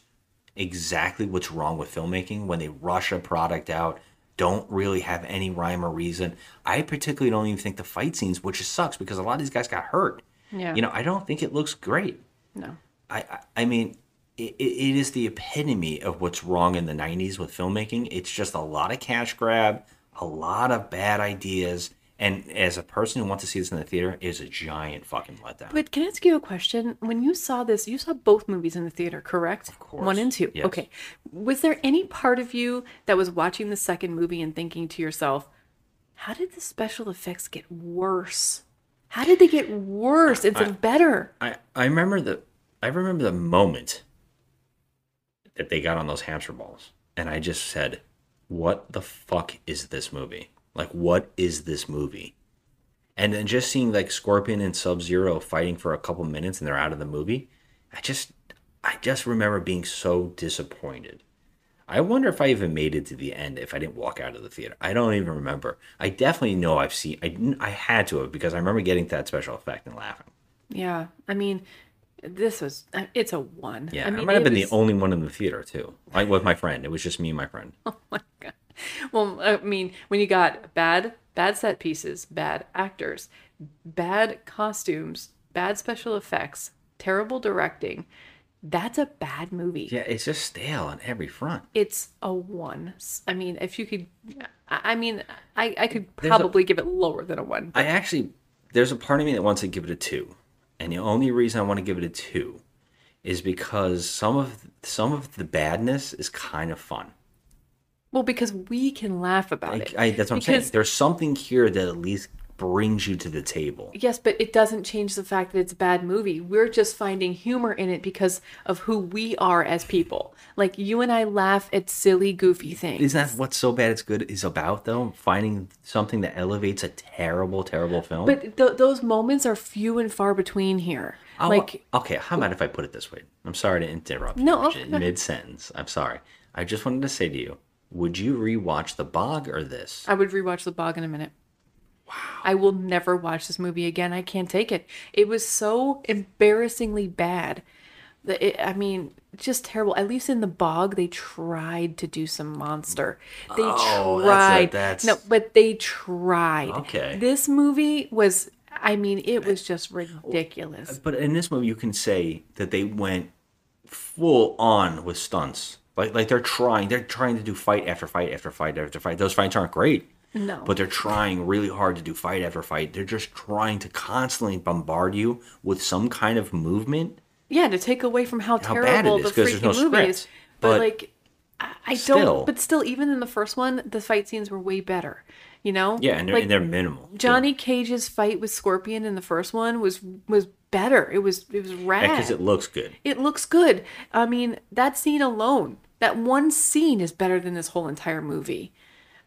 exactly what's wrong with filmmaking when they rush a product out, don't really have any rhyme or reason. I particularly don't even think the fight scenes, which sucks because a lot of these guys got hurt. Yeah. You know, I don't think it looks great. No. I mean, it is the epitome of what's wrong in the 90s with filmmaking. It's just a lot of cash grab, a lot of bad ideas. And as a person who wants to see this in the theater, it is a giant fucking letdown. But can I ask you a question? When you saw this, you saw both movies in the theater, correct? Of course. 1 and 2. Yes. Okay. Was there any part of you that was watching the second movie and thinking to yourself, how did the special effects get worse? How did they get worse instead of better? I remember the moment that they got on those hamster balls, and I just said, what the fuck is this movie? Like, what is this movie? And then just seeing, like, Scorpion and Sub-Zero fighting for a couple minutes and they're out of the movie, I just remember being so disappointed. I wonder if I even made it to the end if I didn't walk out of the theater. I don't even remember. I definitely know I've seen... I had to have, because I remember getting that special effect and laughing. Yeah, I mean... It's a 1. Yeah, I might have been the only one in the theater, too. Like with my friend. It was just me and my friend. Oh, my God. Well, I mean, when you got bad set pieces, bad actors, bad costumes, bad special effects, terrible directing, that's a bad movie. Yeah, it's just stale on every front. It's a 1. I mean, if you could... I mean, I could probably give it lower than a 1. But... There's a part of me that wants to give it a 2. And the only reason I want to give it a 2 is because some of the badness is kind of fun. Well, because we can laugh about it. That's what I'm saying. There's something here that at least brings you to the table. Yes, but it doesn't change the fact that it's a bad movie. We're just finding humor in it because of who we are as people. Like, you and I laugh at silly, goofy things. Isn't that what So Bad It's Good is about, though? Finding something that elevates a terrible, terrible film? But those moments are few and far between here. Oh, like, okay, how about if I put it this way? I'm sorry to interrupt you. No, okay. Mid-sentence. I'm sorry. I just wanted to say to you, would you rewatch The Bog or this? I would rewatch The Bog in a minute. Wow. I will never watch this movie again. I can't take it. It was so embarrassingly bad. I mean, just terrible. At least in The Bog, they tried to do some monster. They tried. No, but they tried. Okay. This movie was, I mean, it was just ridiculous. But in this movie, you can say that they went full on with stunts. Like they're trying to do fight after fight after fight after fight. Those fights aren't great. No. But they're trying really hard to do fight after fight. They're just trying to constantly bombard you with some kind of movement. Yeah, to take away from how terrible the freaking movie is. But like, still, even in the first one, the fight scenes were way better. You know? Yeah, and they're minimal. Johnny Cage's fight with Scorpion in the first one was better. It was rad. Yeah, because it looks good. It looks good. I mean, that scene alone. That one scene is better than this whole entire movie.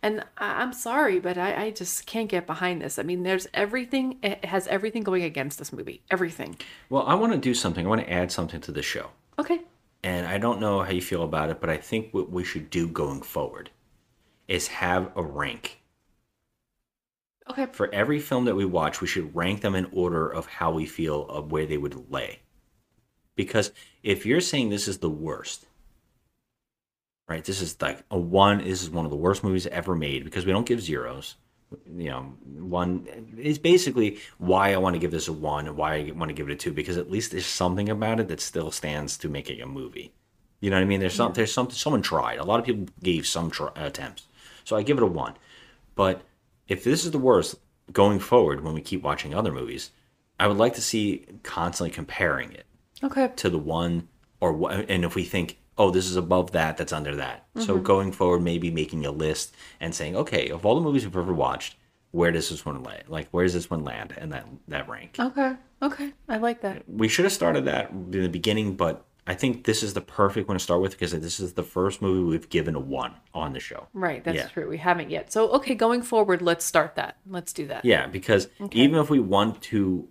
And I'm sorry, but I just can't get behind this. I mean, there's everything. It has everything going against this movie. Everything. Well, I want to do something. I want to add something to the show. Okay. And I don't know how you feel about it, but I think what we should do going forward is have a rank. Okay. For every film that we watch, we should rank them in order of how we feel of where they would lay. Because if you're saying this is the worst... Right, this is like a 1. This is one of the worst movies ever made because we don't give zeros. You know, 1 is basically why I want to give this a 1 and why I want to give it a 2, because at least there's something about it that still stands to making a movie. You know what I mean? There's some, someone tried. A lot of people gave some attempts, so I give it a 1. But if this is the worst going forward, when we keep watching other movies, I would like to see constantly comparing it. Okay. To the 1 and if we think, oh, this is above that, that's under that. Mm-hmm. So going forward, maybe making a list and saying, okay, of all the movies we've ever watched, where does this one land? Like, where does this one land in that rank? Okay, okay. I like that. We should have started that in the beginning, but I think this is the perfect one to start with because this is the first movie we've given a 1 on the show. Right, that's true. We haven't yet. So, okay, going forward, let's start that. Let's do that. Yeah, because even if we want to...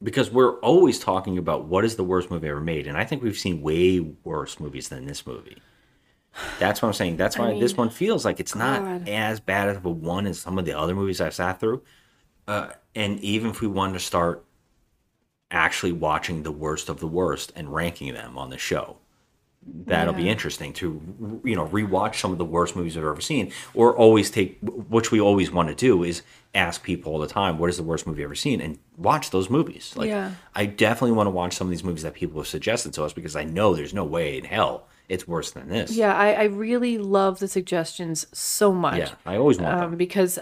Because we're always talking about what is the worst movie ever made. And I think we've seen way worse movies than this movie. That's what I'm saying. That's why this one feels like it's not as bad of a 1 as some of the other movies I've sat through. And even if we wanted to start actually watching the worst of the worst and ranking them on the show, that'll be interesting to, you know, rewatch some of the worst movies I've ever seen, or always take, which we always want to do, is ask people all the time, what is the worst movie I've ever seen, and watch those movies. Like, I definitely want to watch some of these movies that people have suggested to us because I know there's no way in hell it's worse than this. Yeah, I really love the suggestions so much. Yeah, I always want them. Because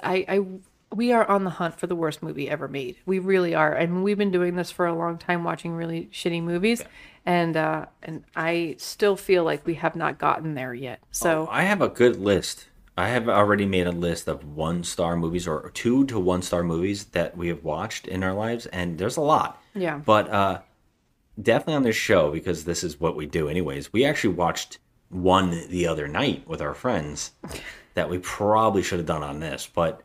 we are on the hunt for the worst movie ever made. We really are. I mean, we've been doing this for a long time, watching really shitty movies. Yeah. And I still feel like we have not gotten there yet. So I have a good list. I have already made a list of 1-star movies or 2 to 1-star movies that we have watched in our lives. And there's a lot. Yeah. But definitely on this show, because this is what we do anyways, we actually watched one the other night with our friends that we probably should have done on this. But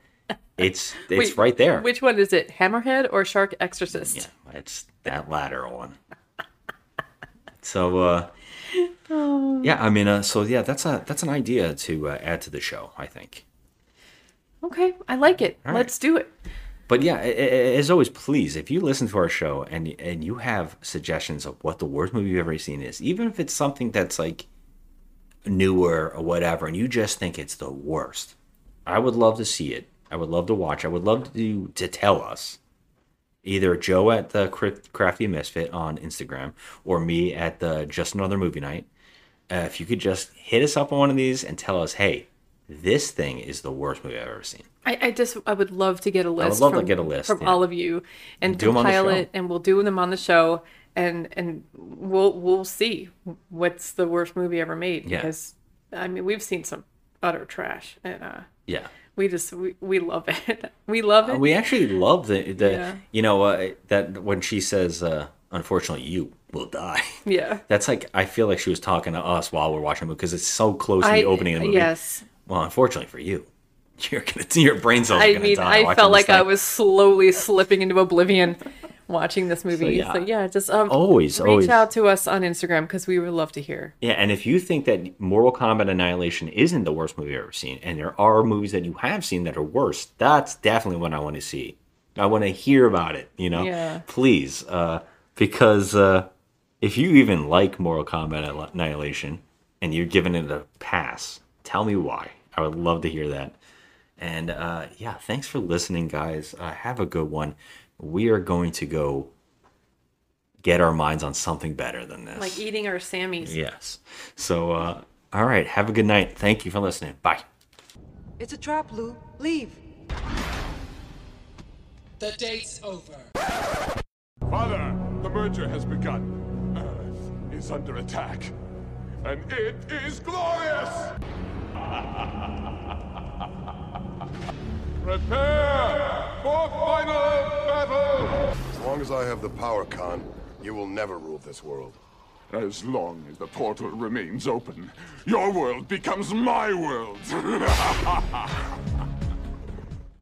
it's wait, right there. Which one is it? Hammerhead or Shark Exorcist? Yeah, it's that latter one. So, yeah, I mean, so yeah, that's an idea to add to the show, I think. Okay, I like it. All right. Let's do it. But yeah, as always, please, if you listen to our show and you have suggestions of what the worst movie you've ever seen is, even if it's something that's like newer or whatever, and you just think it's the worst, I would love to see it. I would love to watch. I would love to tell us. Either Joe at the Crafty Misfit on Instagram or me at the Just Another Movie Night. If you could just hit us up on one of these and tell us, hey, this thing is the worst movie I've ever seen. I would love to get a list. I would love to get a list from all of you and compile it, and we'll do them on the show, and we'll see what's the worst movie ever made. Yeah. Because I mean, we've seen some utter trash. And yeah, we love it. We love it. We actually love the yeah. You know, that when she says, unfortunately, you will die. Yeah, that's like, I feel like she was talking to us while we're watching the movie, because it's so close to the opening of the movie. Yes. Well, unfortunately for you, your brain cells are gonna die. I felt like I was slowly slipping into oblivion watching this movie. So yeah, just always reach out to us on Instagram, because we would love to hear. Yeah, and if you think that Mortal Kombat Annihilation isn't the worst movie I've ever seen, and there are movies that you have seen that are worse, that's definitely what I want to see. I want to hear about it, you know? Yeah. Please. Because if you even like Mortal Kombat Annihilation and you're giving it a pass, tell me why. I would love to hear that. And yeah, thanks for listening, guys. Have a good one. We are going to go get our minds on something better than this. Like eating our Sammies. Yes. So, all right. Have a good night. Thank you for listening. Bye. It's a trap, Lou. Leave. The date's over. Father, the merger has begun. Earth is under attack. And it is glorious! Prepare for final battle! As long as I have the power, Khan, you will never rule this world. As long as the portal remains open, your world becomes my world!